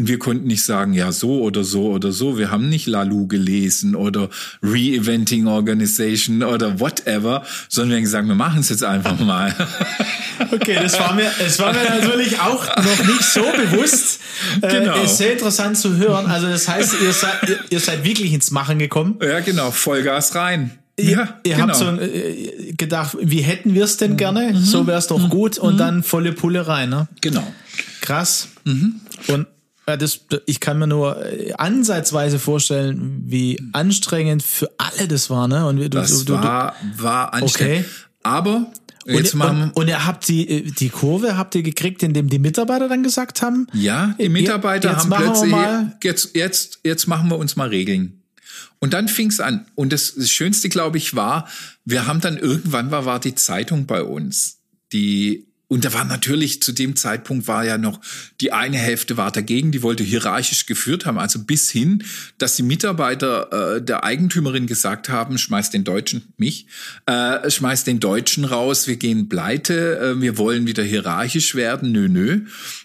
wir konnten nicht sagen, ja, so oder so oder so. Wir haben nicht Lalu gelesen oder Re-Eventing Organization oder whatever, sondern wir haben gesagt, wir machen es jetzt einfach mal. Okay, das war mir natürlich auch noch nicht so bewusst. Genau. Ist sehr interessant zu hören. Also das heißt, ihr seid wirklich ins Machen gekommen. Ja, genau. Vollgas rein. Ihr habt so gedacht, wie hätten wir es denn gerne? So wäre es doch gut und dann volle Pulle rein. Ne? Genau. Krass. Und ich kann mir nur ansatzweise vorstellen, wie anstrengend für alle das war. Ne? Und das war anstrengend. Okay. Aber jetzt und ihr habt die Kurve gekriegt, indem die Mitarbeiter dann gesagt haben? Ja, die Mitarbeiter haben plötzlich jetzt machen wir uns mal Regeln. Und dann fing es an. Und das Schönste, glaube ich, war, wir haben dann irgendwann war die Zeitung bei uns. Und da war natürlich, zu dem Zeitpunkt war ja noch, die eine Hälfte war dagegen, die wollte hierarchisch geführt haben. Also bis hin, dass die Mitarbeiter der Eigentümerin gesagt haben, schmeißt den Deutschen raus, wir gehen pleite, wir wollen wieder hierarchisch werden, nö.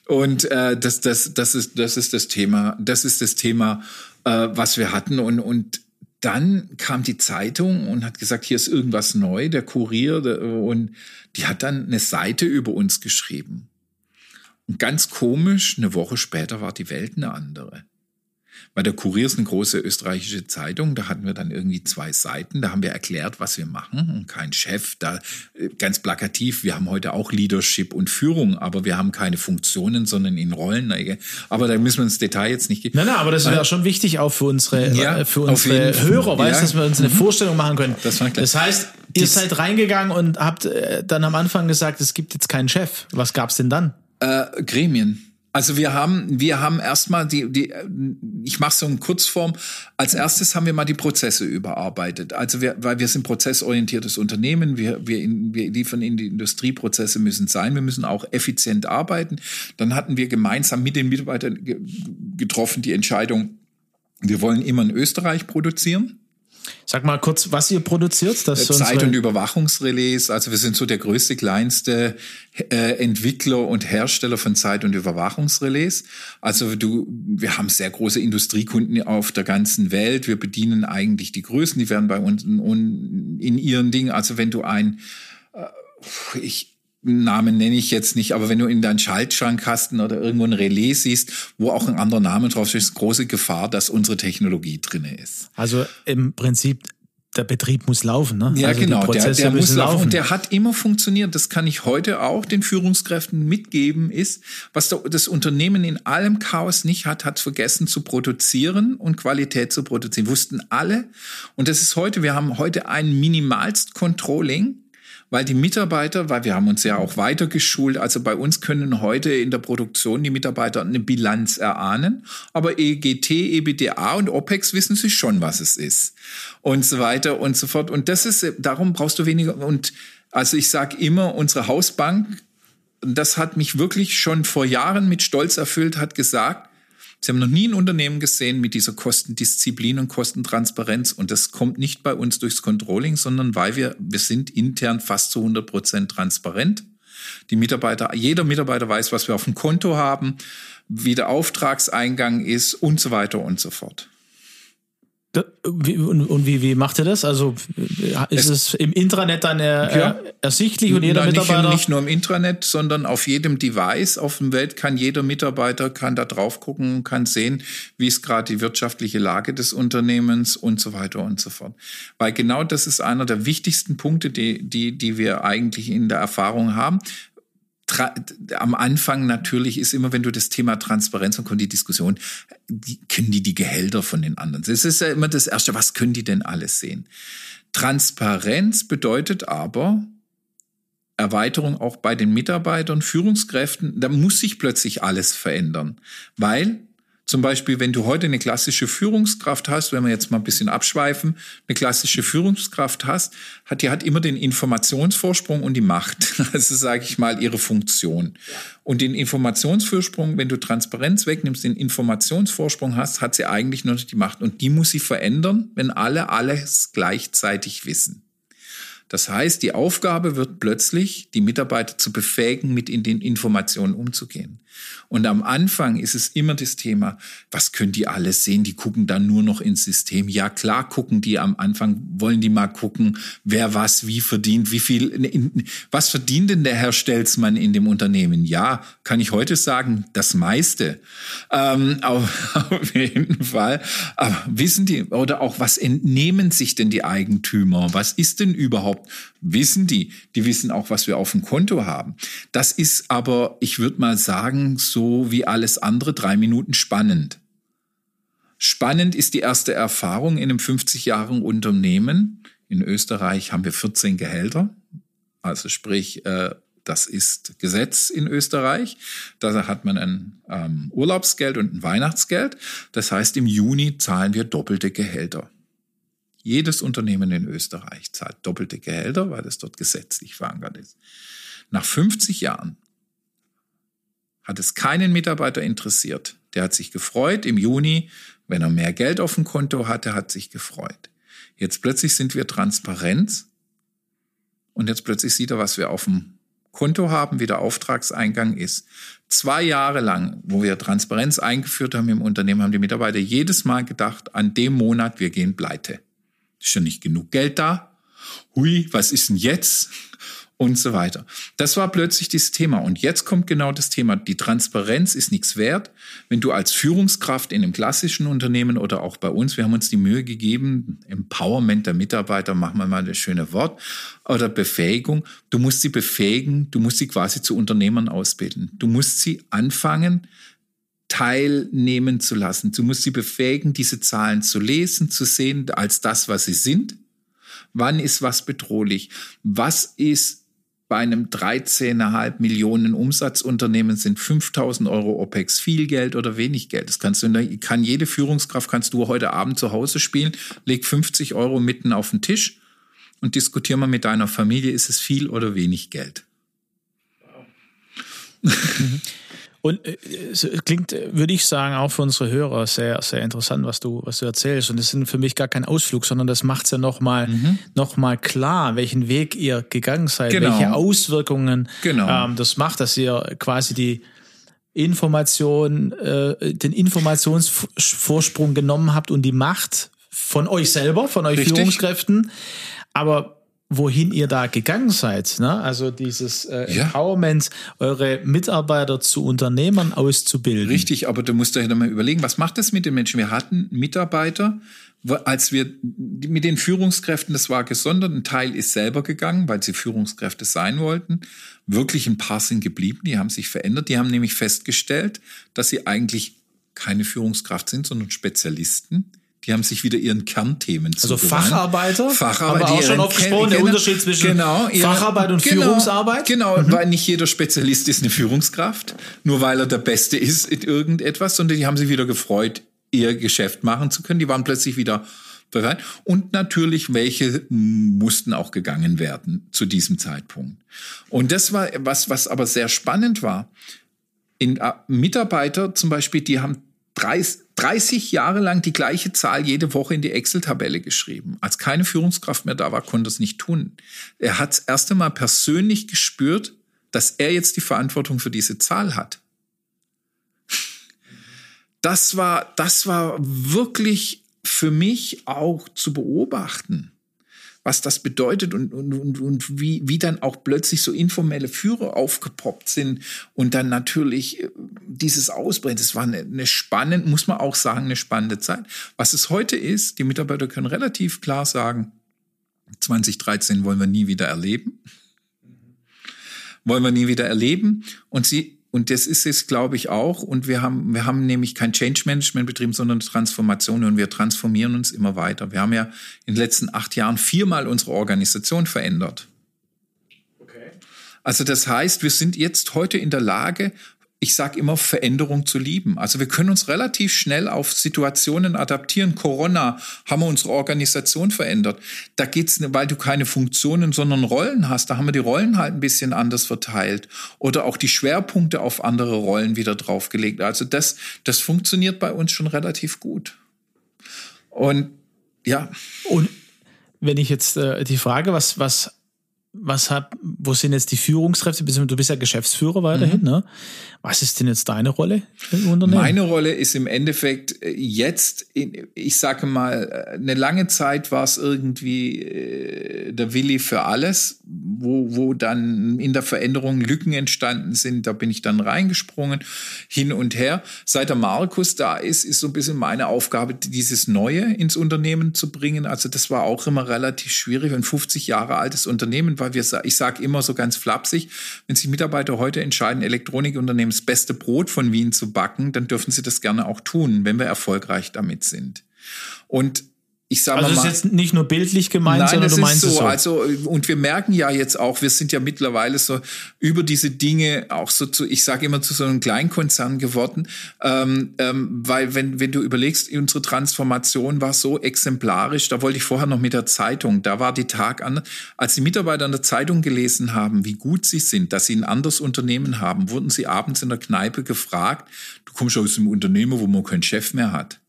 Und das ist das Thema, was wir hatten. Und dann kam die Zeitung und hat gesagt, hier ist irgendwas neu, der Kurier, und die hat dann eine Seite über uns geschrieben. Und ganz komisch, eine Woche später war die Welt eine andere. Weil der Kurier ist eine große österreichische Zeitung, da hatten wir dann irgendwie 2 Seiten, da haben wir erklärt, was wir machen und kein Chef, da ganz plakativ, wir haben heute auch Leadership und Führung, aber wir haben keine Funktionen, sondern in Rollen, aber da müssen wir ins Detail jetzt nicht gehen. Nein, aber das wäre schon wichtig auch für unsere Hörer, dass wir uns eine Vorstellung machen können. Das heißt, Ihr seid reingegangen und habt dann am Anfang gesagt, es gibt jetzt keinen Chef. Was gab's denn dann? Gremien. Also wir haben erstmal ich mache so in Kurzform. Als erstes haben wir mal die Prozesse überarbeitet. Also weil wir sind prozessorientiertes Unternehmen. Wir liefern in die Industrie. Prozesse müssen sein. Wir müssen auch effizient arbeiten. Dann hatten wir gemeinsam mit den Mitarbeitern getroffen die Entscheidung, wir wollen immer in Österreich produzieren. Sag mal kurz, was ihr produziert. Das Zeit- und Überwachungsrelais. Also wir sind so der größte, kleinste Entwickler und Hersteller von Zeit- und Überwachungsrelais. Also wir haben sehr große Industriekunden auf der ganzen Welt. Wir bedienen eigentlich die Größen, die werden bei uns in ihren Dingen. Also wenn du Namen nenne ich jetzt nicht, aber wenn du in deinen Schaltschrankkasten oder irgendwo ein Relais siehst, wo auch ein anderer Name drauf steht, ist große Gefahr, dass unsere Technologie drin ist. Also im Prinzip, der Betrieb muss laufen, ne? Ja, also genau, der muss laufen. Und der hat immer funktioniert. Das kann ich heute auch den Führungskräften mitgeben, ist, was das Unternehmen in allem Chaos nicht hat, hat vergessen zu produzieren und Qualität zu produzieren. Wussten alle. Und das ist heute, wir haben heute ein minimalst Controlling, weil die Mitarbeiter, weil wir haben uns ja auch weitergeschult, also bei uns können heute in der Produktion die Mitarbeiter eine Bilanz erahnen, aber EGT, EBITDA und OPEX wissen sie schon, was es ist und so weiter und so fort. Und das ist, darum brauchst du weniger. Und also ich sage immer, unsere Hausbank, das hat mich wirklich schon vor Jahren mit Stolz erfüllt, hat gesagt, sie haben noch nie ein Unternehmen gesehen mit dieser Kostendisziplin und Kostentransparenz. Und das kommt nicht bei uns durchs Controlling, sondern weil wir sind intern fast zu 100% transparent. Jeder Mitarbeiter weiß, was wir auf dem Konto haben, wie der Auftragseingang ist und so weiter und so fort. Und wie macht ihr das? Also ist es im Intranet dann ersichtlich und jeder Mitarbeiter? Nicht nur im Intranet, sondern auf jedem Device auf dem Welt kann jeder Mitarbeiter da drauf gucken und kann sehen, wie ist gerade die wirtschaftliche Lage des Unternehmens und so weiter und so fort. Weil genau das ist einer der wichtigsten Punkte, die wir eigentlich in der Erfahrung haben. Am Anfang natürlich ist immer, wenn du das Thema Transparenz und die Diskussion, können die Gehälter von den anderen sehen. Das ist ja immer das Erste, was können die denn alles sehen? Transparenz bedeutet aber Erweiterung auch bei den Mitarbeitern, Führungskräften. Da muss sich plötzlich alles verändern, weil zum Beispiel, wenn du heute eine klassische Führungskraft hast, wenn wir jetzt mal ein bisschen abschweifen, eine klassische Führungskraft hast, die hat immer den Informationsvorsprung und die Macht. Also sage ich mal, ihre Funktion. Ja. Und den Informationsvorsprung, wenn du Transparenz wegnimmst, den Informationsvorsprung hast, hat sie eigentlich nur die Macht. Und die muss sie verändern, wenn alle alles gleichzeitig wissen. Das heißt, die Aufgabe wird plötzlich, die Mitarbeiter zu befähigen, mit in den Informationen umzugehen. Und am Anfang ist es immer das Thema, was können die alles sehen? Die gucken dann nur noch ins System. Ja, klar gucken die am Anfang, wollen die mal gucken, wer was wie verdient, wie viel, was verdient denn der Herr Stelzmann in dem Unternehmen? Ja, kann ich heute sagen, das meiste. Auf jeden Fall. Aber wissen die, oder auch, was entnehmen sich denn die Eigentümer? Was ist denn überhaupt? Wissen die? Die wissen auch, was wir auf dem Konto haben. Das ist aber, ich würde mal sagen, so wie alles andere, 3 Minuten spannend. Spannend ist die erste Erfahrung in einem 50-jährigen Unternehmen. In Österreich haben wir 14 Gehälter. Also sprich, das ist Gesetz in Österreich. Da hat man ein Urlaubsgeld und ein Weihnachtsgeld. Das heißt, im Juni zahlen wir doppelte Gehälter. Jedes Unternehmen in Österreich zahlt doppelte Gehälter, weil das dort gesetzlich verankert ist. Nach 50 Jahren hat es keinen Mitarbeiter interessiert. Der hat sich gefreut im Juni, wenn er mehr Geld auf dem Konto hatte, hat sich gefreut. Jetzt plötzlich sind wir transparent und jetzt plötzlich sieht er, was wir auf dem Konto haben, wie der Auftragseingang ist. 2 Jahre lang, wo wir Transparenz eingeführt haben im Unternehmen, haben die Mitarbeiter jedes Mal gedacht, an dem Monat, wir gehen pleite. Ist ja nicht genug Geld da. Hui, was ist denn jetzt? Und so weiter. Das war plötzlich dieses Thema. Und jetzt kommt genau das Thema. Die Transparenz ist nichts wert, wenn du als Führungskraft in einem klassischen Unternehmen oder auch bei uns, wir haben uns die Mühe gegeben, Empowerment der Mitarbeiter, machen wir mal das schöne Wort, oder Befähigung. Du musst sie befähigen, du musst sie quasi zu Unternehmern ausbilden. Du musst sie anfangen, teilnehmen zu lassen. Du musst sie befähigen, diese Zahlen zu lesen, zu sehen als das, was sie sind. Wann ist was bedrohlich? Was ist bei einem 13,5 Millionen Umsatzunternehmen, sind 5.000 Euro OPEX viel Geld oder wenig Geld? Das kannst du, kann jede Führungskraft, kannst du heute Abend zu Hause spielen, leg 50 Euro mitten auf den Tisch und diskutier mal mit deiner Familie, ist es viel oder wenig Geld? Und es klingt, würde ich sagen, auch für unsere Hörer sehr, sehr interessant, was du erzählst. Und das sind für mich gar kein Ausflug, sondern das macht es ja nochmal klar, welchen Weg ihr gegangen seid, welche Auswirkungen das macht, dass ihr quasi die Information, den Informationsvorsprung genommen habt und die Macht von euch selber, von euch Führungskräften. Aber wohin ihr da gegangen seid, ne? Also dieses Empowerment, eure Mitarbeiter zu Unternehmern auszubilden. Richtig, aber du musst dahinter mal überlegen, was macht das mit den Menschen? Wir hatten Mitarbeiter, als wir mit den Führungskräften, das war gesondert, ein Teil ist selber gegangen, weil sie Führungskräfte sein wollten. Wirklich ein paar sind geblieben, die haben sich verändert. Die haben nämlich festgestellt, dass sie eigentlich keine Führungskraft sind, sondern Spezialisten. Die haben sich wieder ihren Kernthemen zugewandt. Also Facharbeiter, aber auch schon oft gesprochen, der Unterschied zwischen Facharbeit und Führungsarbeit. Genau, weil nicht jeder Spezialist ist eine Führungskraft, nur weil er der Beste ist in irgendetwas, sondern die haben sich wieder gefreut, ihr Geschäft machen zu können. Die waren plötzlich wieder bereit. Und natürlich, welche mussten auch gegangen werden zu diesem Zeitpunkt. Und das war was aber sehr spannend war. Mitarbeiter zum Beispiel, die haben 30 Jahre lang die gleiche Zahl jede Woche in die Excel-Tabelle geschrieben. Als keine Führungskraft mehr da war, konnte es nicht tun. Er hat das erste Mal persönlich gespürt, dass er jetzt die Verantwortung für diese Zahl hat. Das war wirklich für mich auch zu beobachten, was das bedeutet und wie dann auch plötzlich so informelle Führer aufgepoppt sind und dann natürlich dieses Ausbrennen. Das war eine spannende, muss man auch sagen, eine spannende Zeit. Was es heute ist, die Mitarbeiter können relativ klar sagen, 2013 wollen wir nie wieder erleben. Und das ist es, glaube ich, auch. Und wir haben nämlich kein Change-Management betrieben, sondern Transformation. Und wir transformieren uns immer weiter. Wir haben ja in den letzten 8 Jahren 4-mal unsere Organisation verändert. Okay. Also das heißt, wir sind jetzt heute in der Lage, ich sage immer, Veränderung zu lieben. Also wir können uns relativ schnell auf Situationen adaptieren. Corona, haben wir unsere Organisation verändert. Da geht's, weil du keine Funktionen, sondern Rollen hast. Da haben wir die Rollen halt ein bisschen anders verteilt oder auch die Schwerpunkte auf andere Rollen wieder draufgelegt. Also das funktioniert bei uns schon relativ gut. Und ja. Und wenn ich jetzt die Frage, wo sind jetzt die Führungskräfte? Du bist ja Geschäftsführer weiterhin, ne? Was ist denn jetzt deine Rolle im Unternehmen? Meine Rolle ist im Endeffekt jetzt, ich sage mal, eine lange Zeit war es irgendwie der Willi für alles, wo dann in der Veränderung Lücken entstanden sind. Da bin ich dann reingesprungen, hin und her. Seit der Markus da ist, ist so ein bisschen meine Aufgabe, dieses Neue ins Unternehmen zu bringen. Also das war auch immer relativ schwierig, ein 50 Jahre altes Unternehmen, weil ich sage immer so ganz flapsig, wenn sich Mitarbeiter heute entscheiden, Elektronikunternehmen das beste Brot von Wien zu backen, dann dürfen sie das gerne auch tun, wenn wir erfolgreich damit sind. Und ich sage mal, das ist jetzt nicht nur bildlich gemeint, sondern du meinst es so. Also, und wir merken ja jetzt auch, wir sind ja mittlerweile so über diese Dinge auch so ich sage immer, zu so einem Kleinkonzern geworden, weil wenn du überlegst, unsere Transformation war so exemplarisch, da wollte ich vorher noch mit der Zeitung, da war die Tag an, als die Mitarbeiter an der Zeitung gelesen haben, wie gut sie sind, dass sie ein anderes Unternehmen haben, wurden sie abends in der Kneipe gefragt, du kommst aus einem Unternehmen, wo man keinen Chef mehr hat.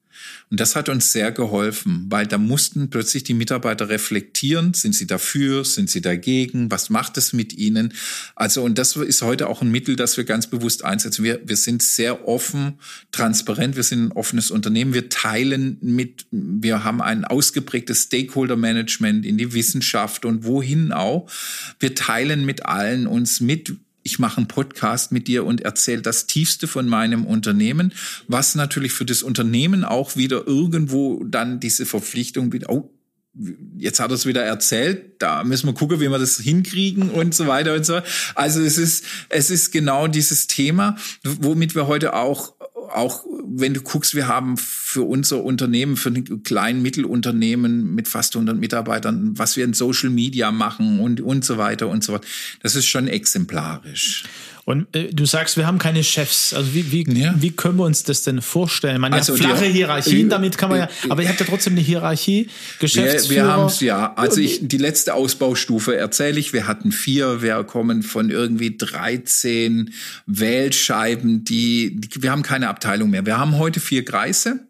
Und das hat uns sehr geholfen, weil da mussten plötzlich die Mitarbeiter reflektieren, sind sie dafür, sind sie dagegen, was macht es mit ihnen? Also, und das ist heute auch ein Mittel, das wir ganz bewusst einsetzen. Wir sind sehr offen, transparent, wir sind ein offenes Unternehmen, wir haben ein ausgeprägtes Stakeholder-Management in die Wissenschaft und wohin auch. Wir teilen mit allen uns mit. Ich mache einen Podcast mit dir und erzähle das Tiefste von meinem Unternehmen, was natürlich für das Unternehmen auch wieder irgendwo dann diese Verpflichtung wieder, oh, jetzt hat er es wieder erzählt, da müssen wir gucken, wie wir das hinkriegen und so weiter und so. Also es ist genau dieses Thema, womit wir heute auch auch wenn du guckst, wir haben für unser Unternehmen, für ein Klein-Mittelunternehmen mit fast 100 Mitarbeitern, was wir in Social Media machen und so weiter und so fort. Das ist schon exemplarisch. Und du sagst, wir haben keine Chefs. Also wie können wir uns das denn vorstellen? Man hat flache Hierarchien, damit kann man ja. Aber ihr habt ja trotzdem eine Hierarchie, Geschäftsführer. Wir haben es ja. Also die letzte Ausbaustufe erzähle ich. Wir hatten 4. Wir kommen von irgendwie 13 Wählscheiben. Wir haben keine Abteilung mehr. Wir haben heute 4 Kreise.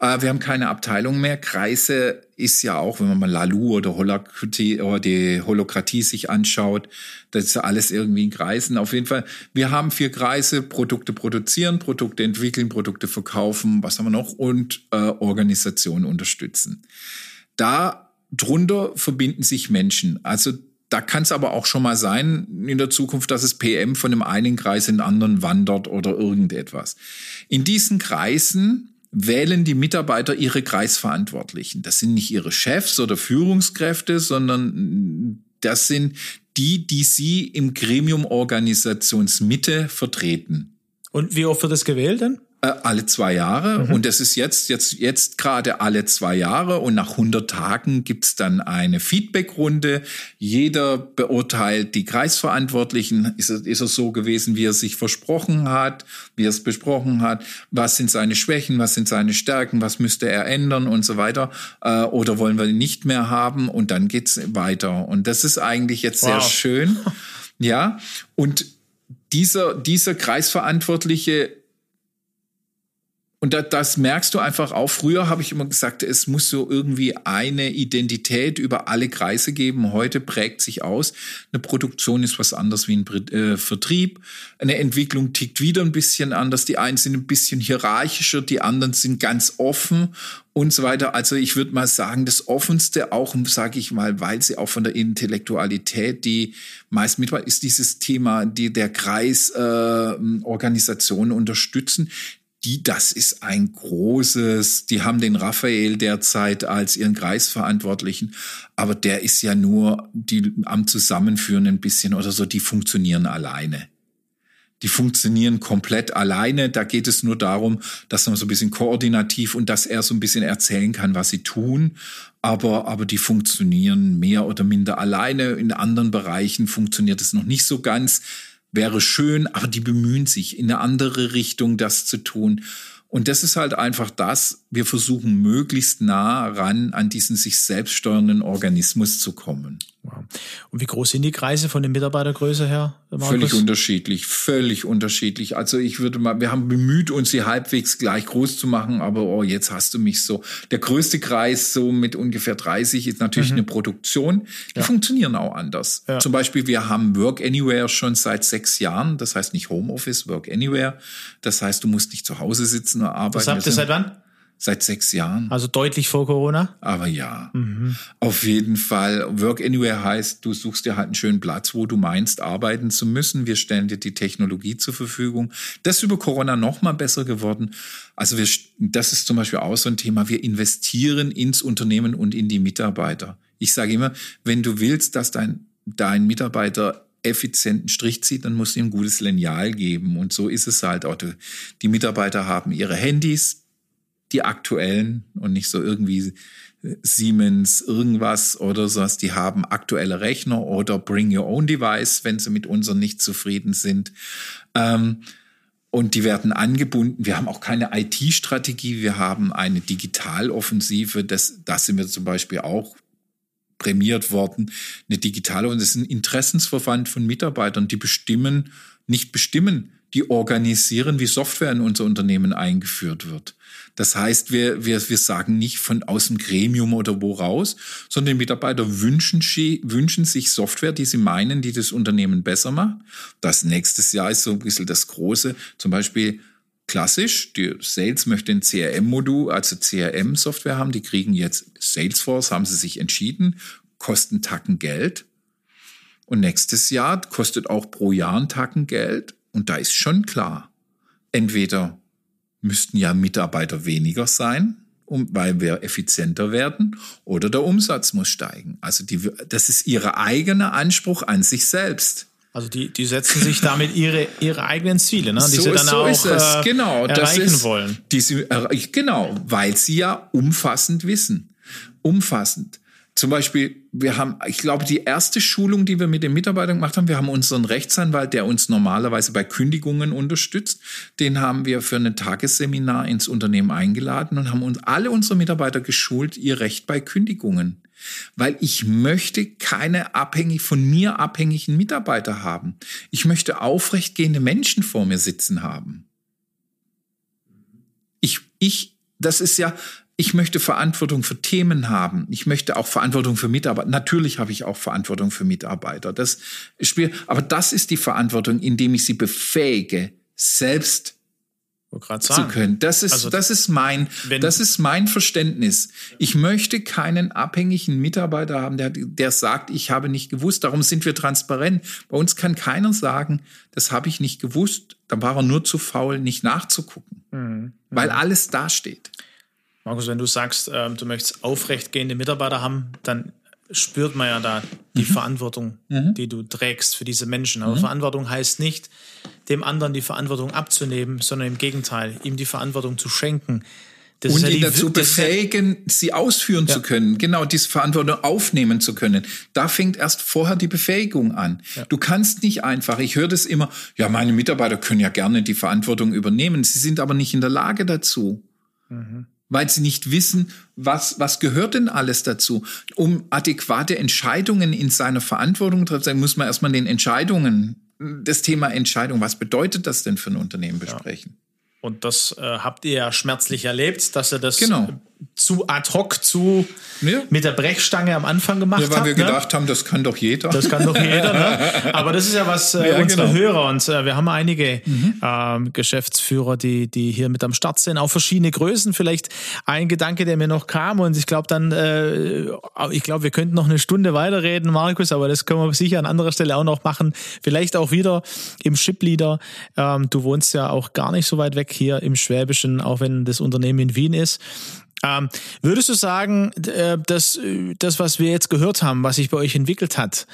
Wir haben keine Abteilung mehr. Kreise ist ja auch, wenn man mal Lalu oder die Holokratie sich anschaut, das ist alles irgendwie in Kreisen. Auf jeden Fall, wir haben 4 Kreise, Produkte produzieren, Produkte entwickeln, Produkte verkaufen, was haben wir noch? Und Organisationen unterstützen. Darunter verbinden sich Menschen. Also da kann es aber auch schon mal sein in der Zukunft, dass es PM von dem einen Kreis in den anderen wandert oder irgendetwas. In diesen Kreisen wählen die Mitarbeiter ihre Kreisverantwortlichen. Das sind nicht ihre Chefs oder Führungskräfte, sondern das sind die, die sie im Gremium Organisationsmitte vertreten. Und wie oft wird das gewählt denn? Alle 2 Jahre. Mhm. Und das ist jetzt gerade alle 2 Jahre. Und nach 100 Tagen gibt's dann eine Feedbackrunde. Jeder beurteilt die Kreisverantwortlichen. Ist er so gewesen, wie er sich versprochen hat, wie er es besprochen hat? Was sind seine Schwächen? Was sind seine Stärken? Was müsste er ändern? Und so weiter. Oder wollen wir ihn nicht mehr haben? Und dann geht's weiter. Und das ist eigentlich jetzt sehr schön. Ja. Und dieser Kreisverantwortliche, und das merkst du einfach auch. Früher habe ich immer gesagt, es muss so irgendwie eine Identität über alle Kreise geben. Heute prägt sich aus. Eine Produktion ist was anderes wie ein Vertrieb. Eine Entwicklung tickt wieder ein bisschen anders. Die einen sind ein bisschen hierarchischer, die anderen sind ganz offen und so weiter. Also ich würde mal sagen, das Offenste auch, sage ich mal, weil sie auch von der Intellektualität, die meist mitmacht, ist dieses Thema, die der Kreis Organisationen unterstützen. Das ist ein großes, die haben den Raphael derzeit als ihren Kreisverantwortlichen, aber der ist ja nur am Zusammenführen ein bisschen oder so, die funktionieren alleine. Die funktionieren komplett alleine, da geht es nur darum, dass man so ein bisschen koordinativ und dass er so ein bisschen erzählen kann, was sie tun, aber die funktionieren mehr oder minder alleine, in anderen Bereichen funktioniert es noch nicht so ganz. Wäre schön, aber die bemühen sich, in eine andere Richtung das zu tun. Und das ist halt einfach das, wir versuchen möglichst nah ran an diesen sich selbst steuernden Organismus zu kommen. Wow. Und wie groß sind die Kreise von der Mitarbeitergröße her, Markus? Völlig unterschiedlich. Also wir haben bemüht, uns sie halbwegs gleich groß zu machen, aber jetzt hast du mich so. Der größte Kreis so mit ungefähr 30 ist natürlich eine Produktion. Die funktionieren auch anders. Ja. Zum Beispiel, wir haben Work Anywhere schon seit 6 Jahren. Das heißt nicht Homeoffice, Work Anywhere. Das heißt, du musst nicht zu Hause sitzen oder arbeiten. Was habt ihr seit wann? Seit 6 Jahren. Also deutlich vor Corona? Aber ja, auf jeden Fall. Work Anywhere heißt, du suchst dir halt einen schönen Platz, wo du meinst, arbeiten zu müssen. Wir stellen dir die Technologie zur Verfügung. Das ist über Corona noch mal besser geworden. Also das ist zum Beispiel auch so ein Thema. Wir investieren ins Unternehmen und in die Mitarbeiter. Ich sage immer, wenn du willst, dass dein Mitarbeiter effizienten Strich zieht, dann musst du ihm ein gutes Lineal geben. Und so ist es halt auch. Die Mitarbeiter haben ihre Handys, die aktuellen und nicht so irgendwie Siemens irgendwas oder sowas. Die haben aktuelle Rechner oder Bring Your Own Device, wenn sie mit unseren nicht zufrieden sind. Und die werden angebunden. Wir haben auch keine IT-Strategie. Wir haben eine Digitaloffensive. Das sind wir zum Beispiel auch prämiert worden. Eine digitale, und das ist ein Interessensverband von Mitarbeitern, die die organisieren, wie Software in unser Unternehmen eingeführt wird. Das heißt, wir sagen nicht von aus dem Gremium oder wo raus, sondern die Mitarbeiter wünschen sich Software, die sie meinen, die das Unternehmen besser macht. Das nächstes Jahr ist so ein bisschen das Große. Zum Beispiel klassisch, die Sales möchte ein CRM-Modul, also CRM-Software haben. Die kriegen jetzt Salesforce, haben sie sich entschieden, kosten Tacken Geld. Und nächstes Jahr kostet auch pro Jahr ein Tacken Geld. Und da ist schon klar, entweder müssten ja Mitarbeiter weniger sein, weil wir effizienter werden, oder der Umsatz muss steigen. Also das ist ihr eigener Anspruch an sich selbst. Also die setzen sich damit ihre eigenen Ziele, ne? Die so, sie dann so auch ist es. Genau, erreichen das ist, wollen. Genau, weil sie ja umfassend wissen. Umfassend. Zum Beispiel, wir haben, ich glaube, die erste Schulung, die wir mit den Mitarbeitern gemacht haben, wir haben unseren Rechtsanwalt, der uns normalerweise bei Kündigungen unterstützt, den haben wir für ein Tagesseminar ins Unternehmen eingeladen und haben uns alle unsere Mitarbeiter geschult, ihr Recht bei Kündigungen. Weil ich möchte keine von mir abhängigen Mitarbeiter haben. Ich möchte aufrechtgehende Menschen vor mir sitzen haben. Ich möchte Verantwortung für Themen haben. Ich möchte auch Verantwortung für Mitarbeiter. Natürlich habe ich auch Verantwortung für Mitarbeiter. Aber das ist die Verantwortung, indem ich sie befähige, selbst zu können. Das ist mein Verständnis. Ich möchte keinen abhängigen Mitarbeiter haben, der sagt, ich habe nicht gewusst. Darum sind wir transparent. Bei uns kann keiner sagen, das habe ich nicht gewusst. Dann war er nur zu faul, nicht nachzugucken. Mhm. Weil alles dasteht. Markus, wenn du sagst, du möchtest aufrechtgehende Mitarbeiter haben, dann spürt man ja da die Verantwortung, die du trägst für diese Menschen. Aber Verantwortung heißt nicht, dem anderen die Verantwortung abzunehmen, sondern im Gegenteil, ihm die Verantwortung zu schenken. Das und ihn dazu befähigen, sie ausführen zu können. Genau, diese Verantwortung aufnehmen zu können. Da fängt erst vorher die Befähigung an. Ja. Du kannst nicht einfach, ich höre das immer, ja, meine Mitarbeiter können ja gerne die Verantwortung übernehmen. Sie sind aber nicht in der Lage dazu. Mhm. Weil sie nicht wissen, was gehört denn alles dazu. Um adäquate Entscheidungen in seiner Verantwortung zu treffen, muss man erstmal das Thema Entscheidung, was bedeutet das denn für ein Unternehmen besprechen? Ja. Und das habt ihr ja schmerzlich erlebt, dass ihr das zu ad hoc, mit der Brechstange am Anfang gemacht habt. Ja, weil wir gedacht haben, das kann doch jeder. Das kann doch jeder, ne? Aber das ist ja was unsere Hörer und wir haben einige Geschäftsführer, die hier mit am Start sind, auch verschiedene Größen. Vielleicht ein Gedanke, der mir noch kam und ich glaube, wir könnten noch eine Stunde weiterreden, Markus, aber das können wir sicher an anderer Stelle auch noch machen. Vielleicht auch wieder im Ship Leader. Du wohnst ja auch gar nicht so weit weg hier im Schwäbischen, auch wenn das Unternehmen in Wien ist. Würdest du sagen, dass das, was wir jetzt gehört haben, was sich bei euch entwickelt hat,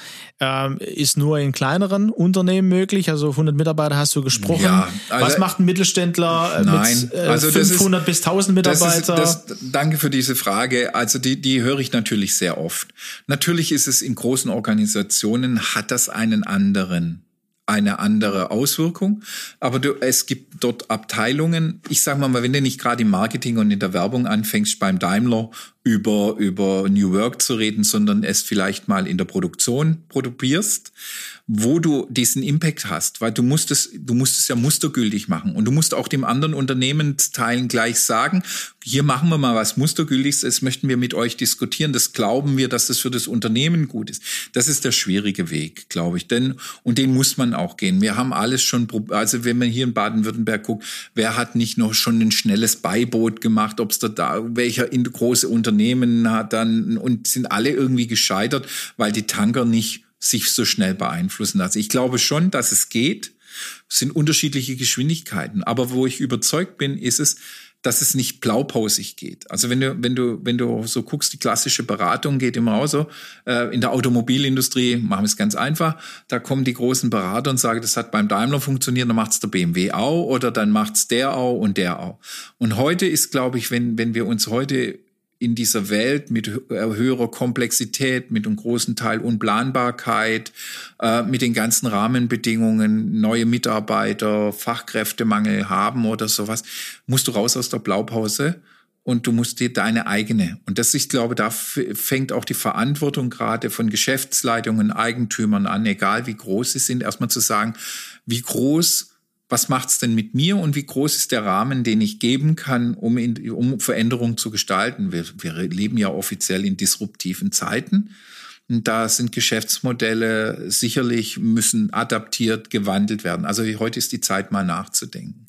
ist nur in kleineren Unternehmen möglich? Also 100 Mitarbeiter hast du gesprochen. Ja, also was macht ein Mittelständler mit 500 bis 1000 Mitarbeiter? Danke für diese Frage. Also die höre ich natürlich sehr oft. Natürlich ist es in großen Organisationen, hat das eine andere Auswirkung. Aber es gibt dort Abteilungen. Ich sag mal, wenn du nicht gerade im Marketing und in der Werbung anfängst, beim Daimler über New Work zu reden, sondern es vielleicht mal in der Produktion produzierst, wo du diesen Impact hast. Weil du musst es ja mustergültig machen. Und du musst auch dem anderen Unternehmensteilen gleich sagen, hier machen wir mal was Mustergültiges, das möchten wir mit euch diskutieren, das glauben wir, dass das für das Unternehmen gut ist. Das ist der schwierige Weg, glaube ich, und den muss man auch gehen. Wir haben alles schon, also wenn man hier in Baden-Württemberg guckt, wer hat nicht noch schon ein schnelles Beiboot gemacht, ob es welcher große Unternehmen hat dann, und sind alle irgendwie gescheitert, weil die Tanker nicht sich so schnell beeinflussen lassen. Ich glaube schon, dass es geht. Es sind unterschiedliche Geschwindigkeiten, aber wo ich überzeugt bin, ist es, dass es nicht blaupausig geht. Also wenn du so guckst, die klassische Beratung geht immer auch so. In der Automobilindustrie machen wir es ganz einfach. Da kommen die großen Berater und sagen, das hat beim Daimler funktioniert, dann macht es der BMW auch oder dann macht es der auch und der auch. Und heute ist, glaube ich, wenn wir uns heute in dieser Welt mit höherer Komplexität, mit einem großen Teil Unplanbarkeit, mit den ganzen Rahmenbedingungen, neue Mitarbeiter, Fachkräftemangel haben oder sowas, musst du raus aus der Blaupause und du musst dir deine eigene. Und das, ich glaube, da fängt auch die Verantwortung gerade von Geschäftsleitungen, Eigentümern an, egal wie groß sie sind, erstmal zu sagen, wie groß, was macht's denn mit mir und wie groß ist der Rahmen, den ich geben kann, um Veränderungen zu gestalten? Wir leben ja offiziell in disruptiven Zeiten. Und da sind Geschäftsmodelle sicherlich, müssen adaptiert, gewandelt werden. Also heute ist die Zeit, mal nachzudenken.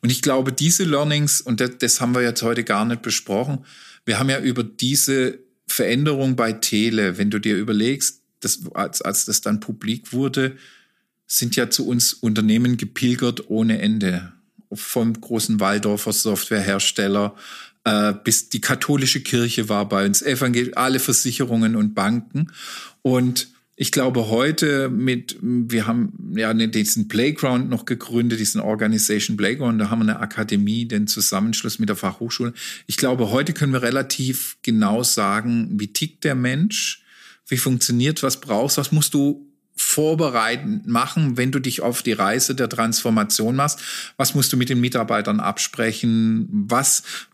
Und ich glaube, diese Learnings, und das haben wir jetzt heute gar nicht besprochen, wir haben ja über diese Veränderung bei TELE, wenn du dir überlegst, als das dann publik wurde, sind ja zu uns Unternehmen gepilgert ohne Ende. Vom großen Waldorfer Softwarehersteller bis die katholische Kirche war bei uns, alle Versicherungen und Banken. Und Ich glaube, heute wir haben ja diesen Playground noch gegründet, diesen Organization Playground, da haben wir eine Akademie, den Zusammenschluss mit der Fachhochschule. Ich glaube, heute können wir relativ genau sagen, wie tickt der Mensch, wie funktioniert, was brauchst, was musst du vorbereitend machen, wenn du dich auf die Reise der Transformation machst. Was musst du mit den Mitarbeitern absprechen?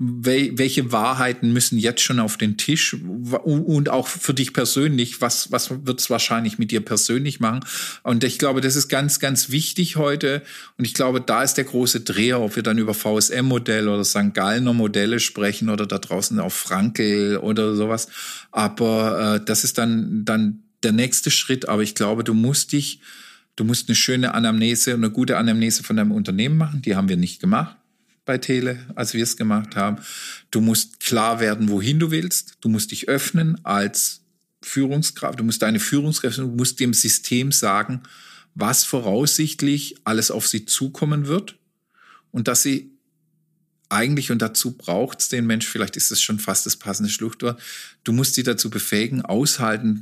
Welche Wahrheiten müssen jetzt schon auf den Tisch? Und auch für dich persönlich, was wird es wahrscheinlich mit dir persönlich machen? Und ich glaube, das ist ganz, ganz wichtig heute. Und ich glaube, da ist der große Dreher, ob wir dann über VSM-Modell oder St. Gallner Modelle sprechen oder da draußen auf Frankl oder sowas. Aber das ist dann der nächste Schritt, aber ich glaube, du musst eine schöne Anamnese, eine gute Anamnese von deinem Unternehmen machen. Die haben wir nicht gemacht bei Tele, als wir es gemacht haben. Du musst klar werden, wohin du willst. Du musst dich öffnen als Führungskraft. Du musst deine Führungskräfte, du musst dem System sagen, was voraussichtlich alles auf sie zukommen wird und dass sie eigentlich, und dazu braucht es den Mensch, vielleicht ist es schon fast das passende Schlusswort, du musst sie dazu befähigen,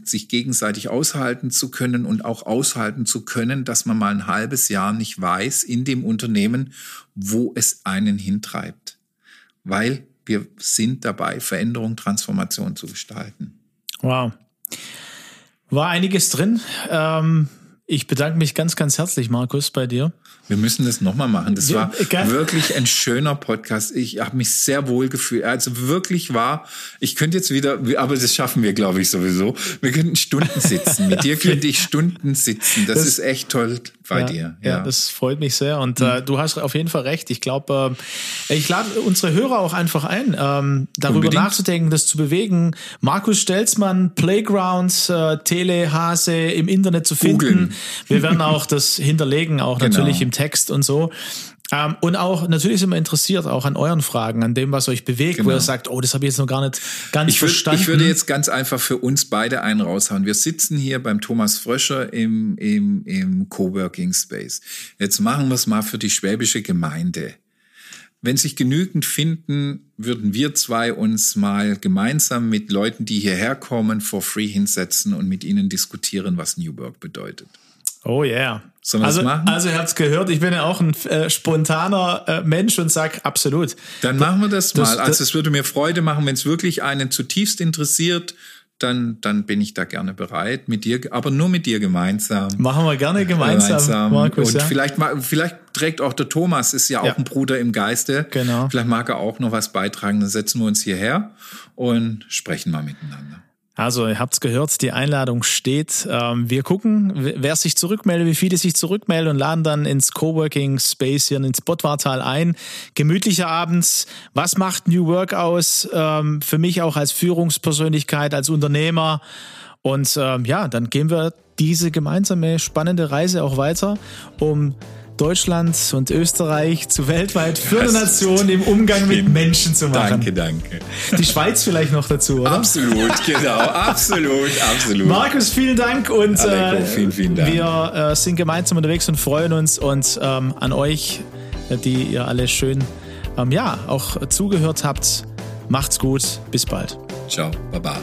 sich gegenseitig aushalten zu können und auch aushalten zu können, dass man mal ein halbes Jahr nicht weiß in dem Unternehmen, wo es einen hintreibt. Weil wir sind dabei, Veränderung, Transformation zu gestalten. Wow. War einiges drin. Ich bedanke mich ganz, ganz herzlich, Markus, bei dir. Wir müssen das nochmal machen. Das war wirklich ein schöner Podcast. Ich habe mich sehr wohl gefühlt. Also wirklich ich könnte jetzt wieder, aber das schaffen wir, glaube ich, sowieso. Wir könnten Stunden sitzen. Mit dir könnte ich Stunden sitzen. Das ist echt toll bei dir. Ja, das freut mich sehr. Und du hast auf jeden Fall recht. Ich glaube, ich lade unsere Hörer auch einfach ein, darüber nachzudenken, das zu bewegen. Markus Stelzmann, Playgrounds, Tele Haase im Internet zu finden. Googeln. Wir werden auch das hinterlegen, auch natürlich im Text und so. Und auch, natürlich sind wir interessiert, auch an euren Fragen, an dem, was euch bewegt, wo ihr sagt, das habe ich jetzt noch gar nicht ganz verstanden. Ich würde jetzt ganz einfach für uns beide einen raushauen. Wir sitzen hier beim Thomas Fröscher im Coworking Space. Jetzt machen wir es mal für die schwäbische Gemeinde. Wenn sich genügend finden, würden wir zwei uns mal gemeinsam mit Leuten, die hierher kommen, for free hinsetzen und mit ihnen diskutieren, was New Work bedeutet. Oh yeah. Sollen wir das machen? Also ihr habt es gehört, ich bin ja auch ein spontaner Mensch und sag absolut. Dann machen wir das mal. Also es würde mir Freude machen, wenn es wirklich einen zutiefst interessiert, dann bin ich da gerne bereit, mit dir, aber nur mit dir gemeinsam. Machen wir gerne gemeinsam. Markus, und vielleicht trägt auch der Thomas, ist ja auch ein Bruder im Geiste. Genau. Vielleicht mag er auch noch was beitragen. Dann setzen wir uns hierher und sprechen mal miteinander. Also, ihr habt's gehört, die Einladung steht. Wir gucken, wer sich zurückmeldet, wie viele sich zurückmelden und laden dann ins Coworking Space hier ins Bottwartal ein. Gemütlicher abends. Was macht New Work aus? Für mich auch als Führungspersönlichkeit, als Unternehmer. Und dann gehen wir diese gemeinsame spannende Reise auch weiter, um Deutschland und Österreich zu weltweit führender Nation im Umgang mit Menschen zu machen. Danke. Die Schweiz vielleicht noch dazu, oder? Absolut, genau. Absolut. Markus, vielen Dank und Aleko, vielen Dank. Wir sind gemeinsam unterwegs und freuen uns und an euch, die ihr alle schön auch zugehört habt. Macht's gut, bis bald. Ciao, baba.